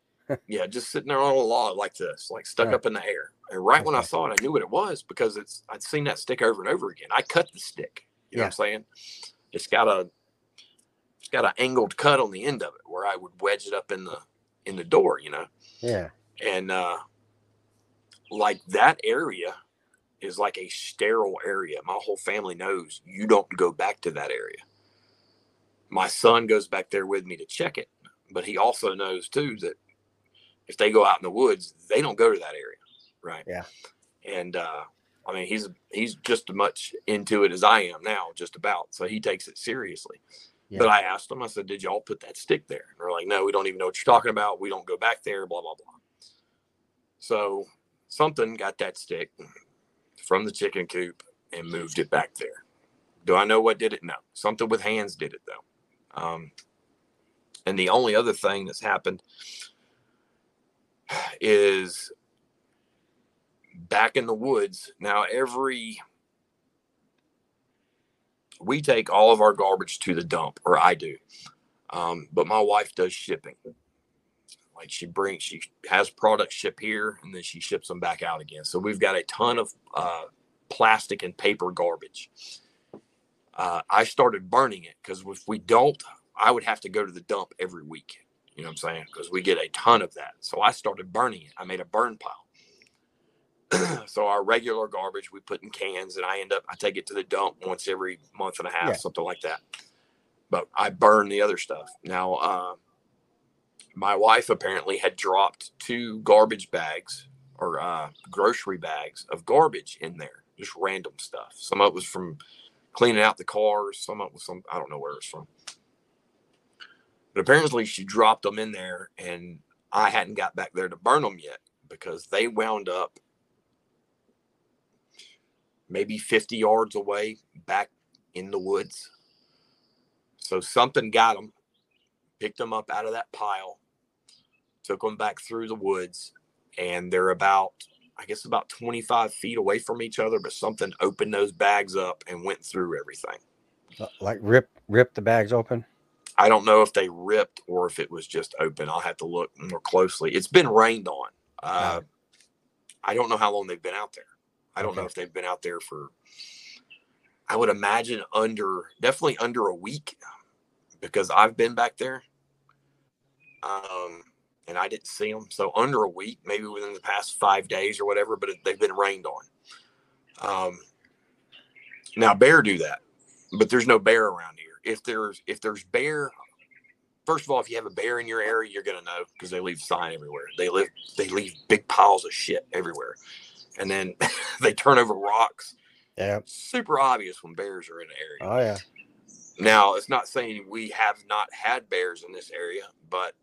Yeah, just sitting there on a log like this, like stuck right up in the air. And right okay. when I saw it, I knew what it was because it's I'd seen that stick over and over again. I cut the stick. You yeah. know what I'm saying? It's got a it's got an angled cut on the end of it where I would wedge it up in the in the door, you know. Yeah. And uh like that area is like a sterile area. My whole family knows you don't go back to that area. My son goes back there with me to check it, but he also knows too that if they go out in the woods, they don't go to that area. Right. Yeah. And, uh, I mean, he's, he's just as much into it as I am now, just about. So he takes it seriously. Yeah. But I asked him, I said, did y'all put that stick there? And they're like, no, we don't even know what you're talking about. We don't go back there, blah, blah, blah. So something got that stick from the chicken coop and moved it back there. Do I know what did it? No. Something with hands did it though. Um, and the only other thing that's happened is back in the woods. Now every, we take all of our garbage to the dump, or I do. Um, but my wife does shipping. Like she brings, she has products ship here and then she ships them back out again. So we've got a ton of uh, plastic and paper garbage. Uh, I started burning it because if we don't, I would have to go to the dump every week. You know what I'm saying? Because we get a ton of that. So I started burning it. I made a burn pile. So our regular garbage we put in cans, and I end up, I take it to the dump once every month and a half, yeah. something like that. But I burn the other stuff. Now, uh, my wife apparently had dropped two garbage bags or uh, grocery bags of garbage in there, just random stuff. Some of it was from cleaning out the cars. Some of it was some, I don't know where it was from. But apparently she dropped them in there, and I hadn't got back there to burn them yet because they wound up maybe fifty yards away back in the woods. So something got them, picked them up out of that pile, took them back through the woods, and they're about, I guess, about twenty-five feet away from each other, but something opened those bags up and went through everything. Like rip, rip the bags open? I don't know if they ripped or if it was just open. I'll have to look more closely. It's been rained on. Uh, wow. I don't know how long they've been out there. I don't okay. know if they've been out there for, I would imagine under, definitely under a week, because I've been back there. Um, and I didn't see them. So under a week, maybe within the past five days or whatever, but they've been rained on. Um, now bear do that, but there's no bear around here. If there's, if there's bear, first of all, if you have a bear in your area, you're going to know, because they leave sign everywhere. They live, they leave big piles of shit everywhere. And then they turn over rocks. Yeah. Super obvious when bears are in the area. Oh yeah. Now, it's not saying we have not had bears in this area, but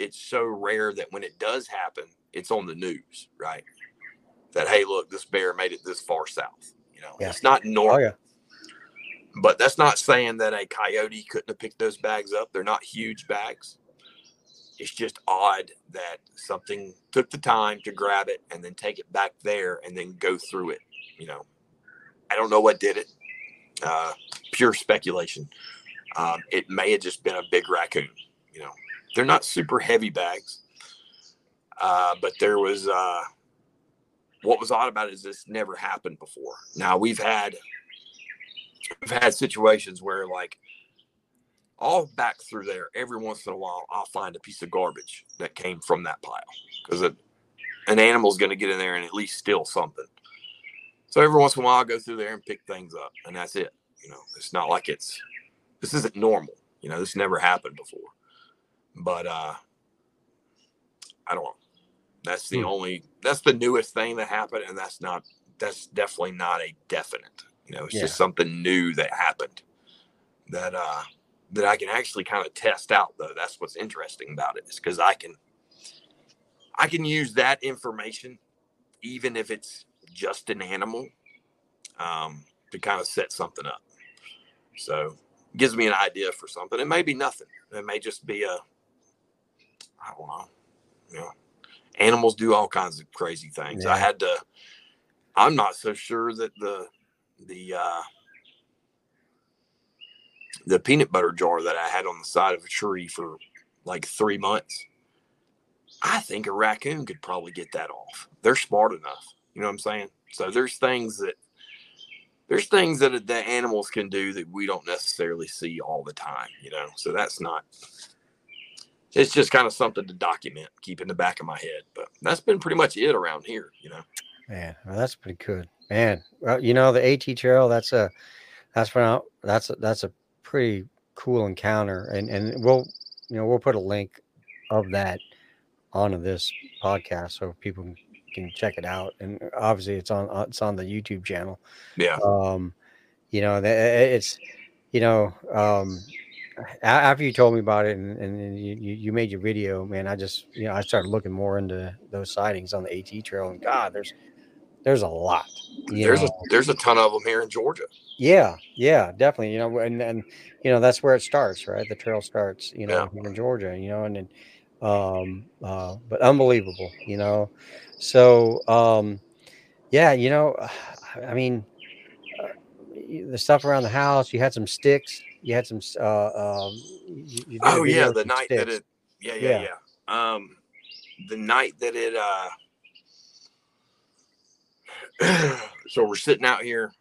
it's so rare that when it does happen, it's on the news, right? That, hey, look, this bear made it this far south. You know, yeah. It's not normal. Oh, yeah. But that's not saying that a coyote couldn't have picked those bags up. They're not huge bags. It's just odd that something took the time to grab it and then take it back there and then go through it. You know, I don't know what did it. Uh, pure speculation. Um, it may have just been a big raccoon. You know, they're not super heavy bags. Uh, but there was, uh, what was odd about it is this never happened before. Now we've had, we've had situations where, like, all back through there, every once in a while, I'll find a piece of garbage that came from that pile, because an animal's going to get in there and at least steal something. So every once in a while, I'll go through there and pick things up, and that's it. You know, it's not like it's, this isn't normal. You know, this never happened before. But uh, I don't know. That's the hmm. only, that's the newest thing that happened, and that's not, that's definitely not a definite. You know, it's yeah. just something new that happened that uh, that I can actually kind of test out, though. That's what's interesting about it, is because I can, I can use that information, even if it's just an animal, um, to kind of set something up. So it gives me an idea for something. It may be nothing. It may just be a, I don't know. You know, animals do all kinds of crazy things. Yeah. I had to, I'm not so sure that the, the, uh, the peanut butter jar that I had on the side of a tree for like three months, I think a raccoon could probably get that off. They're smart enough. You know what I'm saying? So there's things that, there's things that the animals can do that we don't necessarily see all the time, you know? So that's not, it's just kind of something to document, keep in the back of my head. But that's been pretty much it around here, you know? Man, well, that's pretty good, man. Well, you know, the AT trail, that's a, that's when I, that's a, that's a pretty cool encounter. And, and we'll, you know, we'll put a link of that onto this podcast so people can, can check it out. And obviously it's on, it's on the YouTube channel. Yeah. Um, you know, it's, you know, um, after you told me about it and, and you, you made your video, man, I just, you know, I started looking more into those sightings on the AT trail, and God, there's, there's a lot. There's know. a, there's a ton of them here in Georgia. Yeah. Yeah, definitely. You know, and, and, you know, that's where it starts, right? The trail starts, you know, yeah. in Georgia, you know, and then, um, uh, but unbelievable, you know? So, um, yeah, you know, I mean, uh, the stuff around the house, you had some sticks, you had some, uh, um, you, you oh yeah. The night sticks. that it, yeah, yeah, yeah, yeah. Um, the night that it, uh, so we're sitting out here,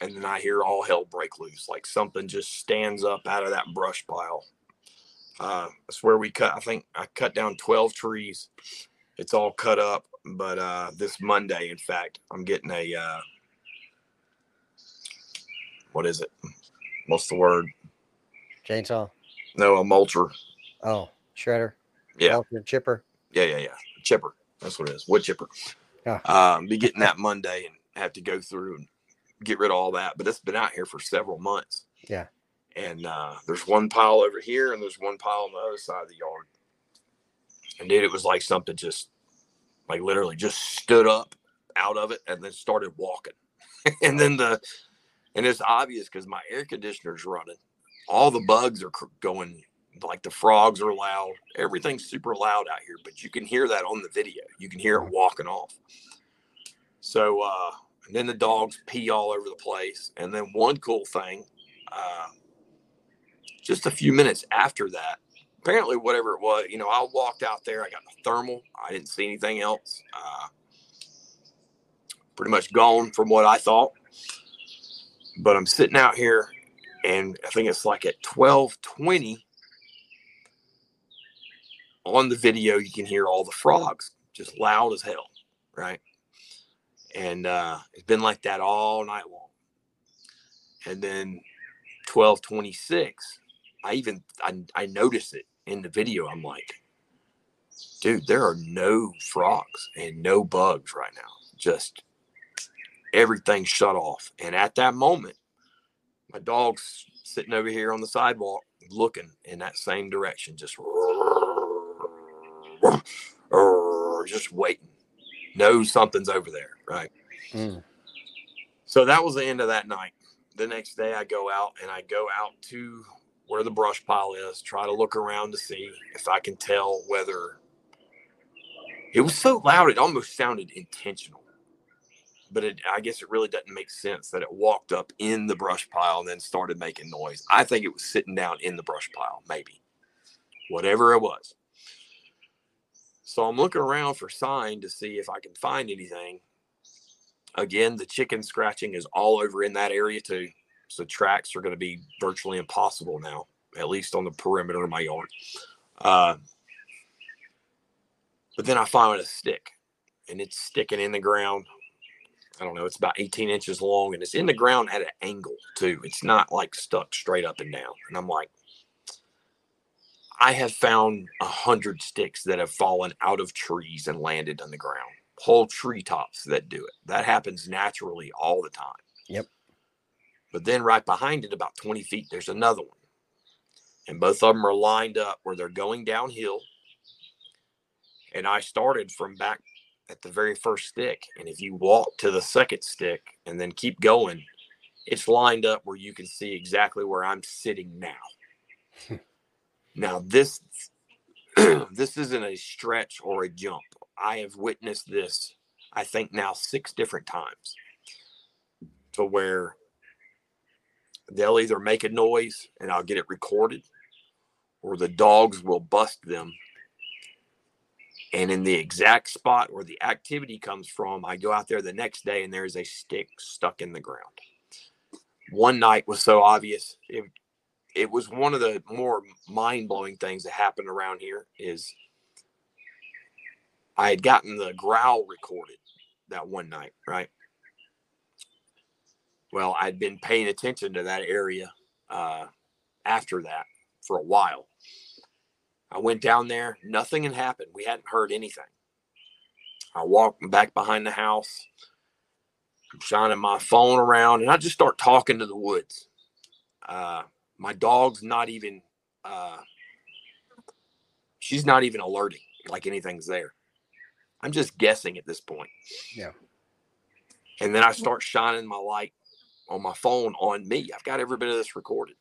and then I hear all hell break loose. Like something just stands up out of that brush pile. Uh, that's where we cut, I think I cut down twelve trees. It's all cut up. But, uh, this Monday, in fact, I'm getting a, uh, what is it? What's the word? Chainsaw? No, a mulcher. Oh, shredder. Yeah. Mulcher, chipper. Yeah. Yeah. Yeah. Chipper. That's what it is. Wood chipper. Yeah. Um, be getting that Monday and have to go through and get rid of all that. But it's been out here for several months. Yeah. And uh, there's one pile over here, and there's one pile on the other side of the yard. And, dude, it was like something just, like, literally just stood up out of it and then started walking. and then the and it's obvious because my air conditioner's running. All the bugs are going, like the frogs are loud. Everything's super loud out here, but you can hear that on the video. You can hear it walking off. So, uh, and then the dogs pee all over the place. And then one cool thing, uh, just a few minutes after that, apparently whatever it was, you know, I walked out there. I got the thermal. I didn't see anything else. Uh, pretty much gone from what I thought. But I'm sitting out here, and I think it's like at twelve twenty on the video, you can hear all the frogs, just loud as hell, right? And uh, it's been like that all night long. And then twelve twenty-six, I even, I, I noticed it in the video. I'm like, dude, there are no frogs and no bugs right now. Just everything shut off. And at that moment, my dog's sitting over here on the sidewalk looking in that same direction, just, just waiting. Knows something's over there, right? Mm. So that was the end of that night. The next day I go out and I go out to where the brush pile is, try to look around to see if I can tell whether it was so loud it almost sounded intentional. But it, I guess it really doesn't make sense that it walked up in the brush pile and then started making noise. I think it was sitting down in the brush pile, maybe. Whatever it was. So I'm looking around for sign to see if I can find anything. Again, the chicken scratching is all over in that area too. So tracks are going to be virtually impossible now, at least on the perimeter of my yard. Uh, but then I find a stick, and it's sticking in the ground. I don't know. It's about eighteen inches long, and it's in the ground at an angle too. It's not like stuck straight up and down. And I'm like, I have found a hundred sticks that have fallen out of trees and landed on the ground. Whole treetops that do it. That happens naturally all the time. Yep. But then right behind it, about twenty feet, there's another one. And both of them are lined up where they're going downhill. And I started from back at the very first stick. And if you walk to the second stick and then keep going, it's lined up where you can see exactly where I'm sitting now. Now, this this isn't a stretch or a jump. I have witnessed this, I think, now six different times to where they'll either make a noise and I'll get it recorded, or the dogs will bust them. And in the exact spot where the activity comes from, I go out there the next day and there's a stick stuck in the ground. One night was so obvious. It, It was one of the more mind-blowing things that happened around here is I had gotten the growl recorded that one night, right? Well, I'd been paying attention to that area uh, after that for a while. I went down there. Nothing had happened. We hadn't heard anything. I walked back behind the house. I'm shining my phone around, and I just start talking to the woods. Uh My dog's not even, uh, she's not even alerting like anything's there. I'm just guessing at this point. Yeah. And then I start shining my light on my phone on me. I've got every bit of this recorded.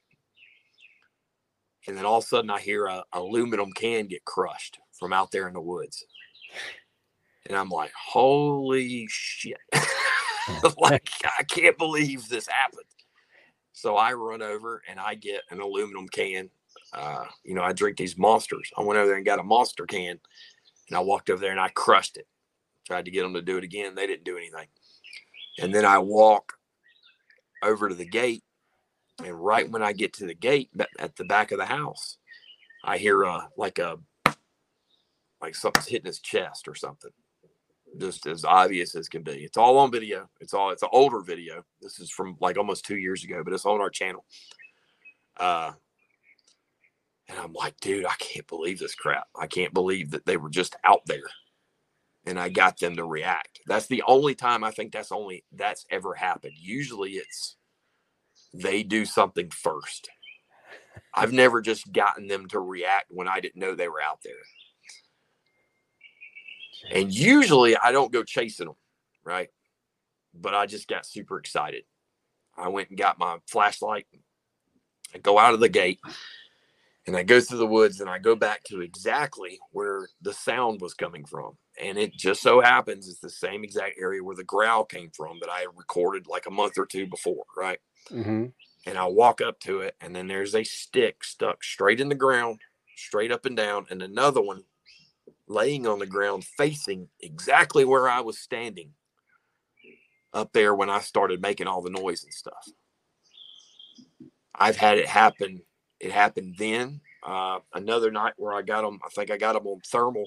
And then all of a sudden I hear a aluminum can get crushed from out there in the woods. And I'm like, holy shit. Like, I can't believe this happened. So I run over and I get an aluminum can. Uh, you know, I drink these monsters. I went over there and got a monster can, and I walked over there and I crushed it. Tried to get them to do it again. They didn't do anything. And then I walk over to the gate, and right when I get to the gate at the back of the house, I hear a, like a like something's hitting his chest or something. Just as obvious as can be. It's all on video. It's all, it's an older video. This is from like almost two years ago, but it's on our channel. Uh, and I'm like, dude, I can't believe this crap. I can't believe that they were just out there and I got them to react. That's the only time I think that's only that's ever happened. Usually it's, they do something first. I've never just gotten them to react when I didn't know they were out there. And usually I don't go chasing them, right? but I just got super excited. I went and got my flashlight. I go out of the gate and I go through the woods and I go back to exactly where the sound was coming from. And it just so happens it's the same exact area where the growl came from that I recorded like a month or two before, right? Mm-hmm. And I walk up to it, and then there's a stick stuck straight in the ground, straight up and down, and another one laying on the ground facing exactly where I was standing up there when I started making all the noise and stuff. I've had it happen. It happened then. Uh, another night where I got them, I think I got them on thermal.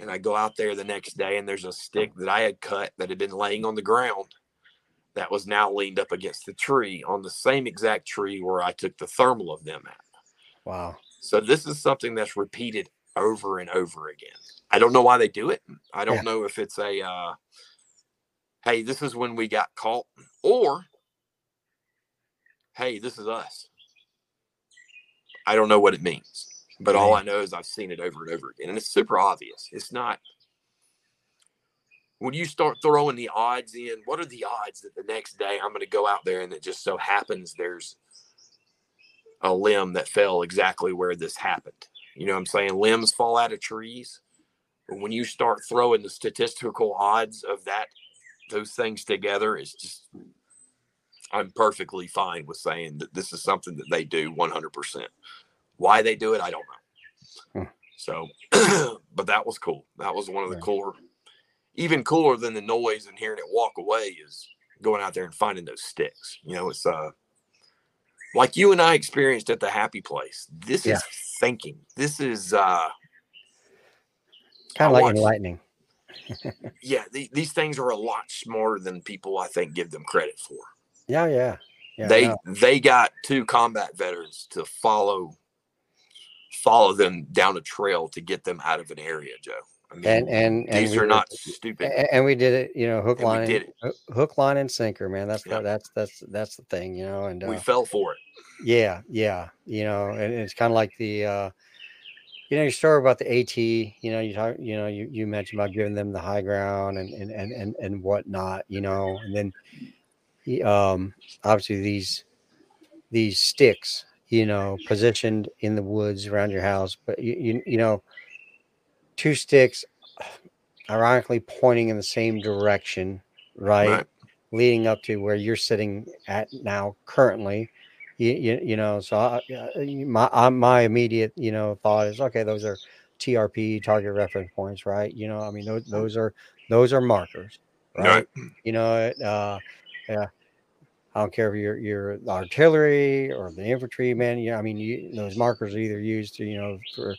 And I go out there the next day, and there's a stick that I had cut that had been laying on the ground that was now leaned up against the tree on the same exact tree where I took the thermal of them at. Wow. So this is something that's repeated over and over again. I don't know why they do it. I don't yeah. know if it's a, uh, hey, this is when we got caught, or, hey, this is us. I don't know what it means. But all I know is I've seen it over and over again. And it's super obvious. It's not. When you start throwing the odds in, what are the odds that the next day I'm going to go out there and it just so happens there's a limb that fell exactly where this happened? You know what I'm saying? Limbs fall out of trees. But when you start throwing the statistical odds of that, those things together, it's just, I'm perfectly fine with saying that this is something that they do one hundred percent. Why they do it, I don't know. Hmm. So, but that was cool. That was one of the cooler, even cooler than the noise and hearing it walk away is going out there and finding those sticks. You know, it's uh, like you and I experienced at the Happy Place. This yeah. is thinking. This is uh, kind of like watched, enlightening. yeah, the, these things are a lot smarter than people, I think, give them credit for. Yeah, yeah. yeah they no. they got two combat veterans to follow. follow them down a trail to get them out of an area, Joe. I mean, and, and, and these are not stupid. And we did it, you know, hook, line, did it. hook, line, and sinker, man. That's, yeah. that's, that's, that's the thing, you know, and uh, we fell for it. Yeah. Yeah. You know, and it's kind of like the, uh, you know, your story about the AT, you know, you talk, you know, you, you mentioned about giving them the high ground and, and, and, and, and whatnot, you know, and then, um, obviously these, these sticks, you know, positioned in the woods around your house, but you, you, you know, two sticks ironically pointing in the same direction, right? right. Leading up to where you're sitting at now currently, you, you, you know, so I, my, my immediate, you know, thought is, okay, those are T R P, target reference points, right? You know, I mean, those, those are, those are markers, right? right. You know, it, uh, yeah. I don't care if you're, you're the artillery or the infantry, man. Yeah, I mean, you, those markers are either used to, you know, for,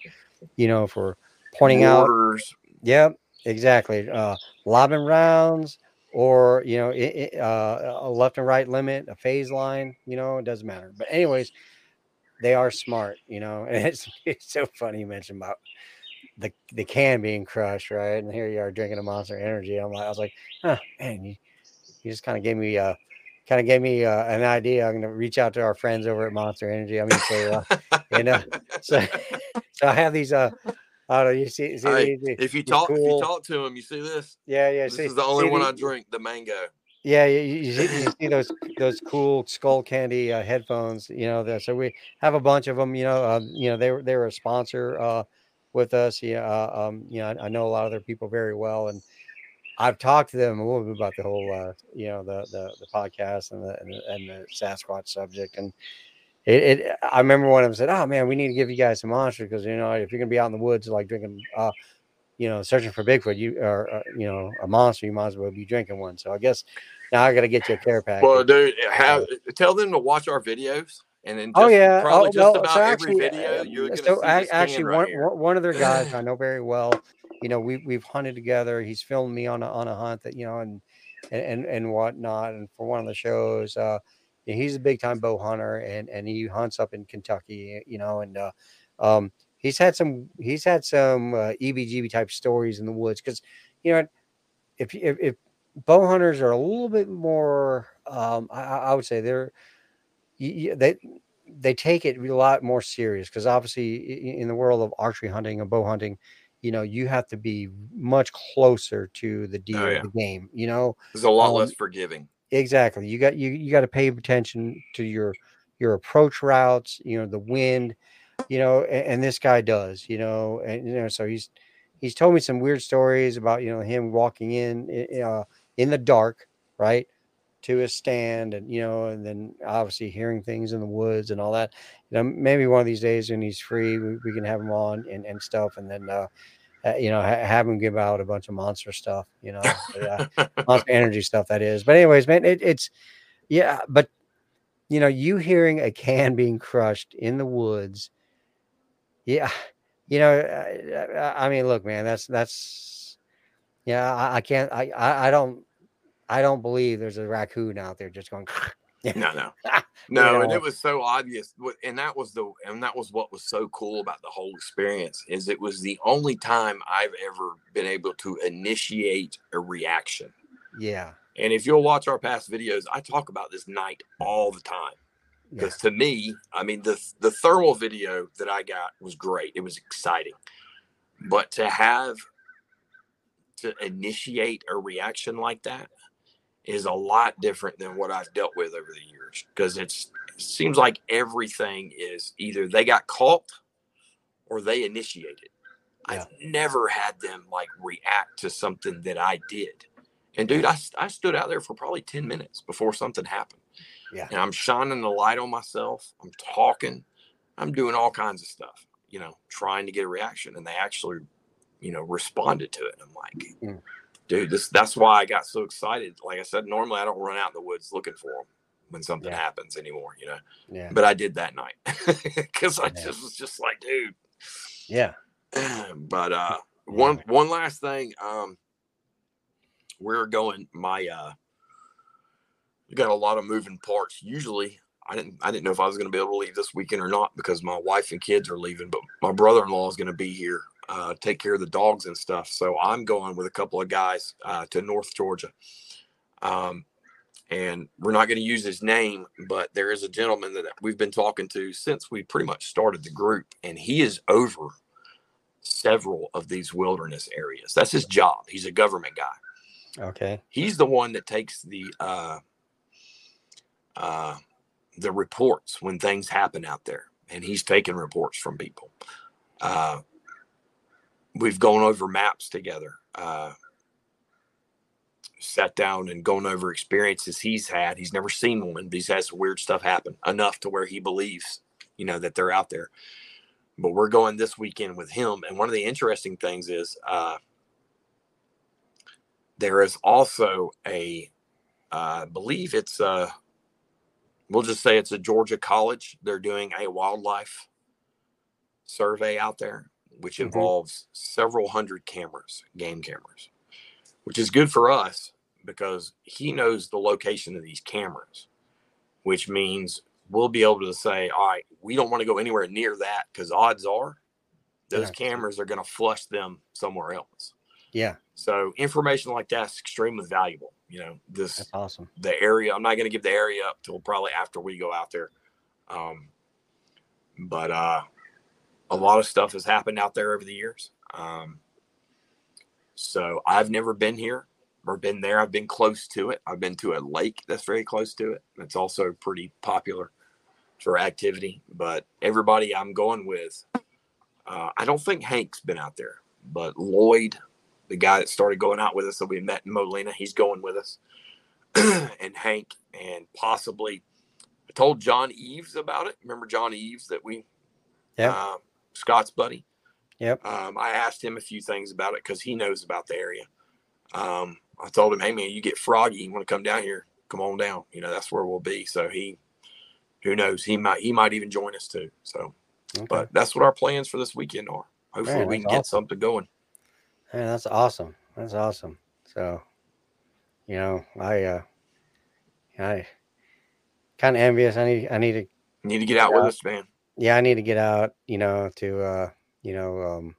you know, for pointing Borders. out. Yep, yeah, exactly. Uh, lobbing rounds, or you know, it, it, uh, a left and right limit, a phase line. You know, it doesn't matter. But anyways, they are smart. You know, and it's it's so funny you mentioned about the the can being crushed, right? And here you are drinking a Monster Energy. I'm like, I was like, huh, man, you, you just kind of gave me a. Uh, Kind of gave me uh, an idea. I'm going to reach out to our friends over at Monster Energy. I mean, so, uh, you know, so, so I have these. Uh, I don't know. You see, see hey, these, if you talk, cool. if you talk to them, you see this. Yeah, yeah. This see, is the only one these, I drink. The mango. Yeah, you, you, see, you see those those cool Skullcandy uh, headphones. You know, the, so we have a bunch of them. You know, uh, you know, they were they were a sponsor uh, with us. Yeah, uh, um, you know, I, I know a lot of their people very well, and I've talked to them a little bit about the whole, uh, you know, the, the, the podcast and the, and the, and the Sasquatch subject. And it, it, I remember one of them said, oh man, we need to give you guys some Monsters. Cause you know, if you're going to be out in the woods, like drinking, uh, you know, searching for Bigfoot, you are, uh, you know, a monster, you might as well be drinking one. So I guess now I got to get you a care pack. Well, dude, have, uh, tell them to watch our videos. And then, just, oh yeah, probably oh, just well, about so actually, every video you're going to so see. I, actually, right one, one of their guys I know very well. You know, we we've hunted together. He's filmed me on a on a hunt that you know, and and and whatnot. And for one of the shows, uh, he's a big time bow hunter, and and he hunts up in Kentucky. You know, and uh, um, he's had some he's had some uh, E B G B type stories in the woods because you know, if, if if bow hunters are a little bit more, um, I, I would say they're. You, they they take it a lot more serious because obviously in the world of archery hunting and bow hunting, you know, you have to be much closer to the deal oh, yeah. of the game. You know, there's a lot um, less forgiving. Exactly. You got you you got to pay attention to your your approach routes. You know, the wind. You know, and, and this guy does. You know, and you know, so he's he's told me some weird stories about you know him walking in uh, in the dark, right, to his stand, and you know, and then obviously hearing things in the woods and all that. You know, maybe one of these days when he's free, we, we can have him on and, and stuff, and then uh, uh, you know, ha have him give out a bunch of monster stuff, you know, but, uh, monster energy stuff that is. But anyways, man, it, it's yeah, but you know, you hearing a can being crushed in the woods, yeah, you know, I, I mean, look, man, that's that's yeah, I, I can't, I, I, I don't. I don't believe there's a raccoon out there just going. no, no, no. You know? And it was so obvious. And that was the, and that was what was so cool about the whole experience is it was the only time I've ever been able to initiate a reaction. Yeah. And if you'll watch our past videos, I talk about this night all the time. Because yeah. to me, I mean, the, the thermal video that I got was great. It was exciting, but to have to initiate a reaction like that is a lot different than what I've dealt with over the years, because it's it seems like everything is either they got caught or they initiated. Yeah. I've never had them like react to something that I did. And dude, I, I stood out there for probably ten minutes before something happened. Yeah. And I'm shining the light on myself. I'm talking, I'm doing all kinds of stuff, you know, trying to get a reaction. And they actually, you know, responded to it. And I'm like, mm. Dude, this, that's why I got so excited. Like I said, normally I don't run out in the woods looking for them when something yeah. happens anymore, you know. Yeah. But I did that night because I yeah. just was just like, dude. Yeah. But uh, one yeah. one last thing. Um, we're going. My uh, we got a lot of moving parts. Usually, I didn't I didn't know if I was going to be able to leave this weekend or not because my wife and kids are leaving. But my brother-in-law is going to be here. Uh, take care of the dogs and stuff. So I'm going with a couple of guys uh, to North Georgia. Um, and we're not going to use his name, but there is a gentleman that we've been talking to since we pretty much started the group. And he is over several of these wilderness areas. That's his job. He's a government guy. Okay. He's the one that takes the, uh, uh, the reports when things happen out there. And he's taking reports from people. Uh, We've gone over maps together, uh, sat down and gone over experiences he's had. He's never seen one, but he's had some weird stuff happen enough to where he believes, you know, that they're out there. But we're going this weekend with him. And one of the interesting things is uh, there is also a, uh, I believe it's a, we'll just say it's a Georgia college. They're doing a wildlife survey out there, which involves mm-hmm. several hundred cameras, game cameras, which is good for us because he knows the location of these cameras, which means we'll be able to say, all right, we don't want to go anywhere near that because odds are those yeah. cameras are going to flush them somewhere else. Yeah. So information like that's extremely valuable. You know, this, that's awesome. The area, I'm not going to give the area up till probably after we go out there. Um, but, uh, a lot of stuff has happened out there over the years. Um, so I've never been here or been there. I've been close to it. I've been to a lake that's very close to it. That's also pretty popular for activity. But everybody I'm going with, uh, I don't think Hank's been out there. But Lloyd, the guy that started going out with us that we met in Molina, he's going with us. And Hank and possibly I told John Eves about it. Remember John Eves that we yeah. Um, Scott's buddy. Yep. Um, I asked him a few things about it because he knows about the area. Um, I told him, hey man, you get froggy, you want to come down here? Come on down. You know, that's where we'll be. So he, who knows? He might, he might even join us too. So, okay. But that's what our plans for this weekend are. Hopefully man, we can awesome. Get something going. Man, that's awesome. That's awesome. So, you know, I, uh, I kind of envious. I need, I need to need to get out uh, with us, man. Yeah, I need to get out, you know, to, uh, you know, um,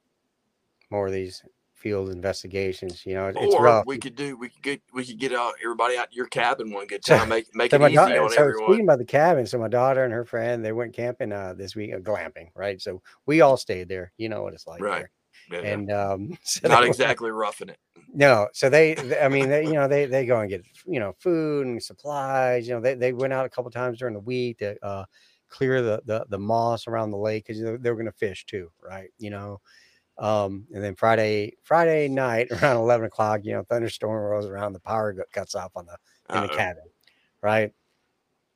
more of these field investigations, you know, it, it's or rough. we could do, we could get, we could get out, everybody out your cabin one good time, make, make so it easy daughter, on so everyone. Speaking about the cabin, so my daughter and her friend, they went camping uh, this week, uh, glamping, right? So we all stayed there, you know what it's like right. there. Yeah, and um, so not exactly roughing it. No, so they, I mean, they, you know, they they go and get, you know, food and supplies. You know, they they went out a couple times during the week to uh, clear the, the the moss around the lake because they were going to fish too, right? You know, um, and then Friday Friday night around eleven o'clock, you know, thunderstorm rolls around, the power cuts off on the in uh-oh. the cabin, right?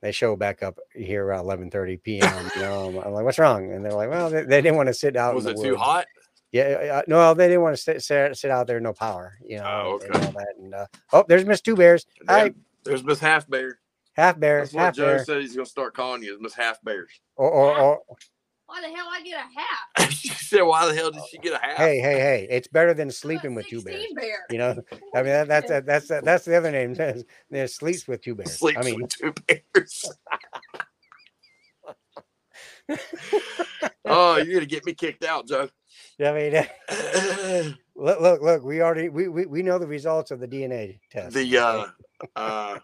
They show back up here around eleven thirty p m You know, I'm like, what's wrong? And they're like, well, they, they didn't want to sit out. Was in the it woods. Too hot? Yeah, uh, no, they didn't want to sit, sit sit out there, no power. You know, oh, okay. And all that. And, uh, oh, there's Miss Twobears. All right, there's Miss Half Bear. Half Bear. That's what half Joe bear. said he's gonna start calling you, Miss Half Bears. Or, or, or why the hell I get a half? She said, why the hell did she get a half? Hey, hey, hey! It's better than sleeping with two bears. Bear. You know, I mean that, that's that, that's that, that's the other name. There sleeps with two bears. Sleeps I mean, with two bears. Oh, you're gonna get me kicked out, Joe. I mean, look, look, look, we already, we, we, we know the results of the D N A test. The, uh, uh,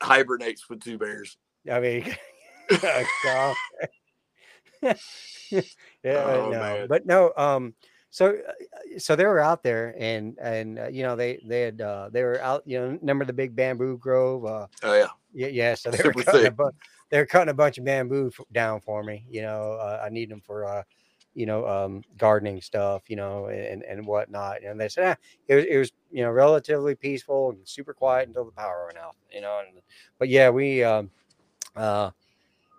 hibernates with two bears. I mean, yeah, oh, no. but no, um, so, so they were out there and, and, uh, you know, they, they had, uh, they were out, you know, remember the big bamboo grove? Uh, oh yeah. Yeah. Yeah. So they were, cutting a, bu- they were cutting a bunch of bamboo f- down for me, you know, uh, I need them for, uh, you know, um, gardening stuff, you know, and, and whatnot. And they said, ah, it was, it was, you know, relatively peaceful and super quiet until the power went out, you know, and, but yeah, we, um, uh,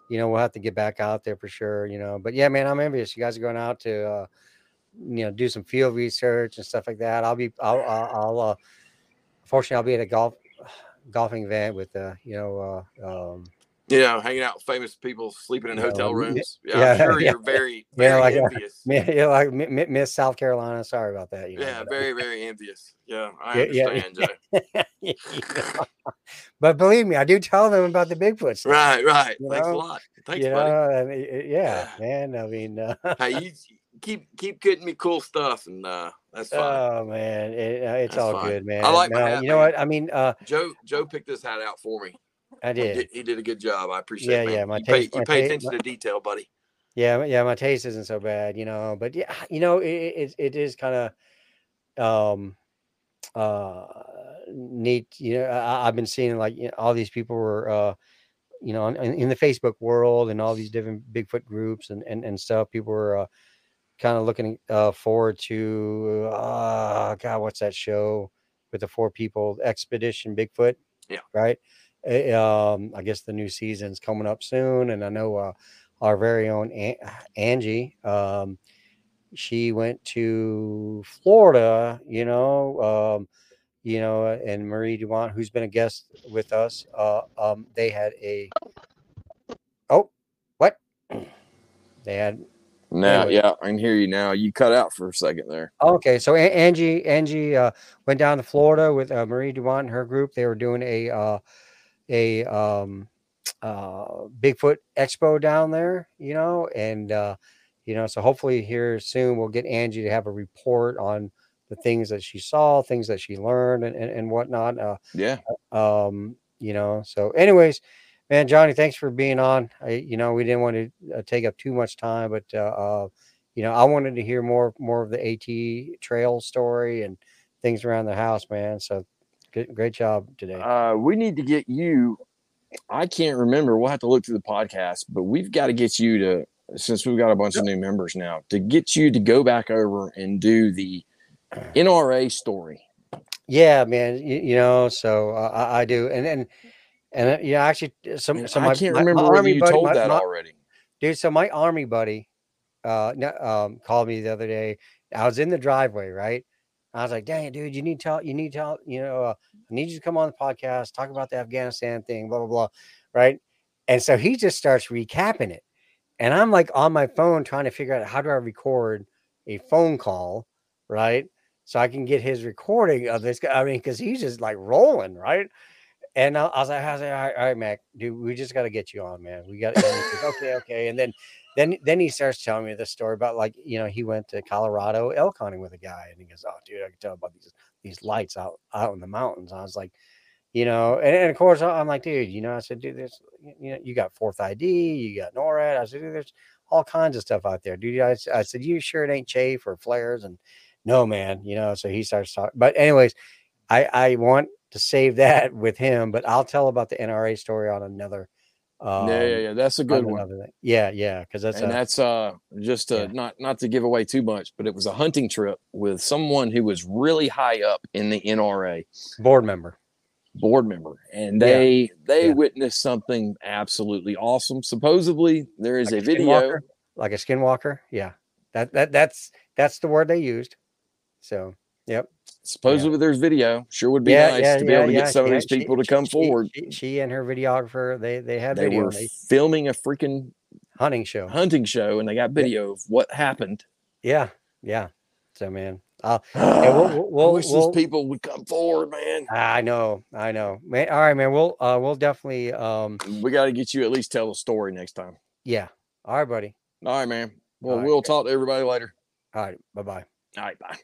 you know, we'll have to get back out there for sure, you know, but yeah, man, I'm envious. You guys are going out to, uh, you know, do some field research and stuff like that. I'll be, I'll, I'll, I'll uh, fortunately I'll be at a golf golfing event with, uh, you know, uh, um, you know, hanging out with famous people sleeping in you know, hotel rooms. Yeah, yeah, I'm sure yeah, you're very, very yeah, like, envious. Yeah, yeah, like Miss South Carolina. Sorry about that. You know, yeah, very, I, very envious. Yeah, I yeah, understand, yeah. Joe. But believe me, I do tell them about the Bigfoot stuff. Right, right. You Thanks know? a lot. Thanks, you buddy. Know, I mean, yeah, man. I mean, uh, hey, you keep keep getting me cool stuff, and uh, that's fine. Oh man, it, uh, it's that's all fine. good, man. I like no, my hat, You know man. what? I mean, uh, Joe Joe picked this hat out for me. I did. He did. He did a good job. I appreciate yeah, it. Man. Yeah, my you taste. Pay, you pay taste, attention my, to detail, buddy. Yeah, yeah. My taste isn't so bad, you know. But yeah, you know, it it, it is kind of um uh neat. You know, I, I've been seeing like you know, all these people were uh you know in, in the Facebook world and all these different Bigfoot groups and and, and stuff. People were uh, kind of looking uh, forward to uh God, what's that show with the four people? Expedition Bigfoot. Yeah. Right. Um, I guess the new season's coming up soon, and I know uh, our very own An- Angie. Um, she went to Florida, you know, um, you know, and Marie Duvont, who's been a guest with us. Uh, um, they had a oh, what they had now, anyway. yeah, I can hear you now. You cut out for a second there. Okay, so a- Angie, Angie uh, went down to Florida with uh, Marie Duvont and her group. They were doing a. Uh, a um uh Bigfoot expo down there, you know, and uh you know, so hopefully here soon we'll get Angie to have a report on the things that she saw, things that she learned and, and, and whatnot. Uh yeah. Um, you know, so anyways, man, Johnny, thanks for being on. I, you know, we didn't want to uh, take up too much time, but uh, uh you know, I wanted to hear more more of the AT trail story and things around the house, man. So Good, great job today. Uh, we need to get you. I can't remember. We'll have to look through the podcast, but we've got to get you to, since we've got a bunch of new members now, to get you to go back over and do the N R A story. Yeah, man. You, you know, so uh, I, I do. And, and, and uh, yeah, actually, some, some, I can't my, remember my whether you buddy, told my, that my, already. Dude, so my Army buddy uh, um, called me the other day. I was in the driveway, right? I was like, dang, dude, you need to tell, you need to tell, you know, uh, I need you to come on the podcast, talk about the Afghanistan thing, blah, blah, blah. Right. And so he just starts recapping it. And I'm like on my phone trying to figure out how do I record a phone call. Right. So I can get his recording of this guy. I mean, cause he's just like rolling. Right. And I, I was like, I was like, all right, all right, Mac, dude, we just got to get you on, man. We got to, okay. Okay. And then, Then then he starts telling me this story about like, you know, he went to Colorado elk hunting with a guy and he goes, oh, dude, I can tell about these, these lights out, out in the mountains. I was like, you know, and, and of course I'm like, dude, you know, I said, dude, there's, you know, you got Fourth I D, you got NORAD. I said, dude, there's all kinds of stuff out there, dude. I, I said, you sure it ain't chafe or flares? And no, man, you know, so he starts talking. But anyways, I, I want to save that with him, but I'll tell about the N R A story on another. Um, yeah, yeah, yeah. That's a good on one. Thing. Yeah, yeah. Because that's and a, that's uh just uh yeah. not not to give away too much, but it was a hunting trip with someone who was really high up in the N R A. Board member. Board member. And they yeah. they yeah. witnessed something absolutely awesome. Supposedly there is like a video. Like a skinwalker. Yeah. That that that's that's the word they used. So yep. Supposedly yeah. there's video. Sure would be yeah, nice yeah, to be yeah, able to yeah. get some yeah, of these people she, to come she, forward. She, she and her videographer, they they had they video. Were they were filming a freaking hunting show. Hunting show, and they got video yeah. of what happened. Yeah, yeah. So man, I'll, yeah, we'll, we'll, we'll, I wish we'll, these people would come forward, man. I know, I know. Man, all right, man. We'll uh, we'll definitely. Um, we got to get you at least tell a story next time. Yeah. All right, buddy. All right, man. Well, all we'll right, talk man. to everybody later. All right. Bye bye. All right. Bye.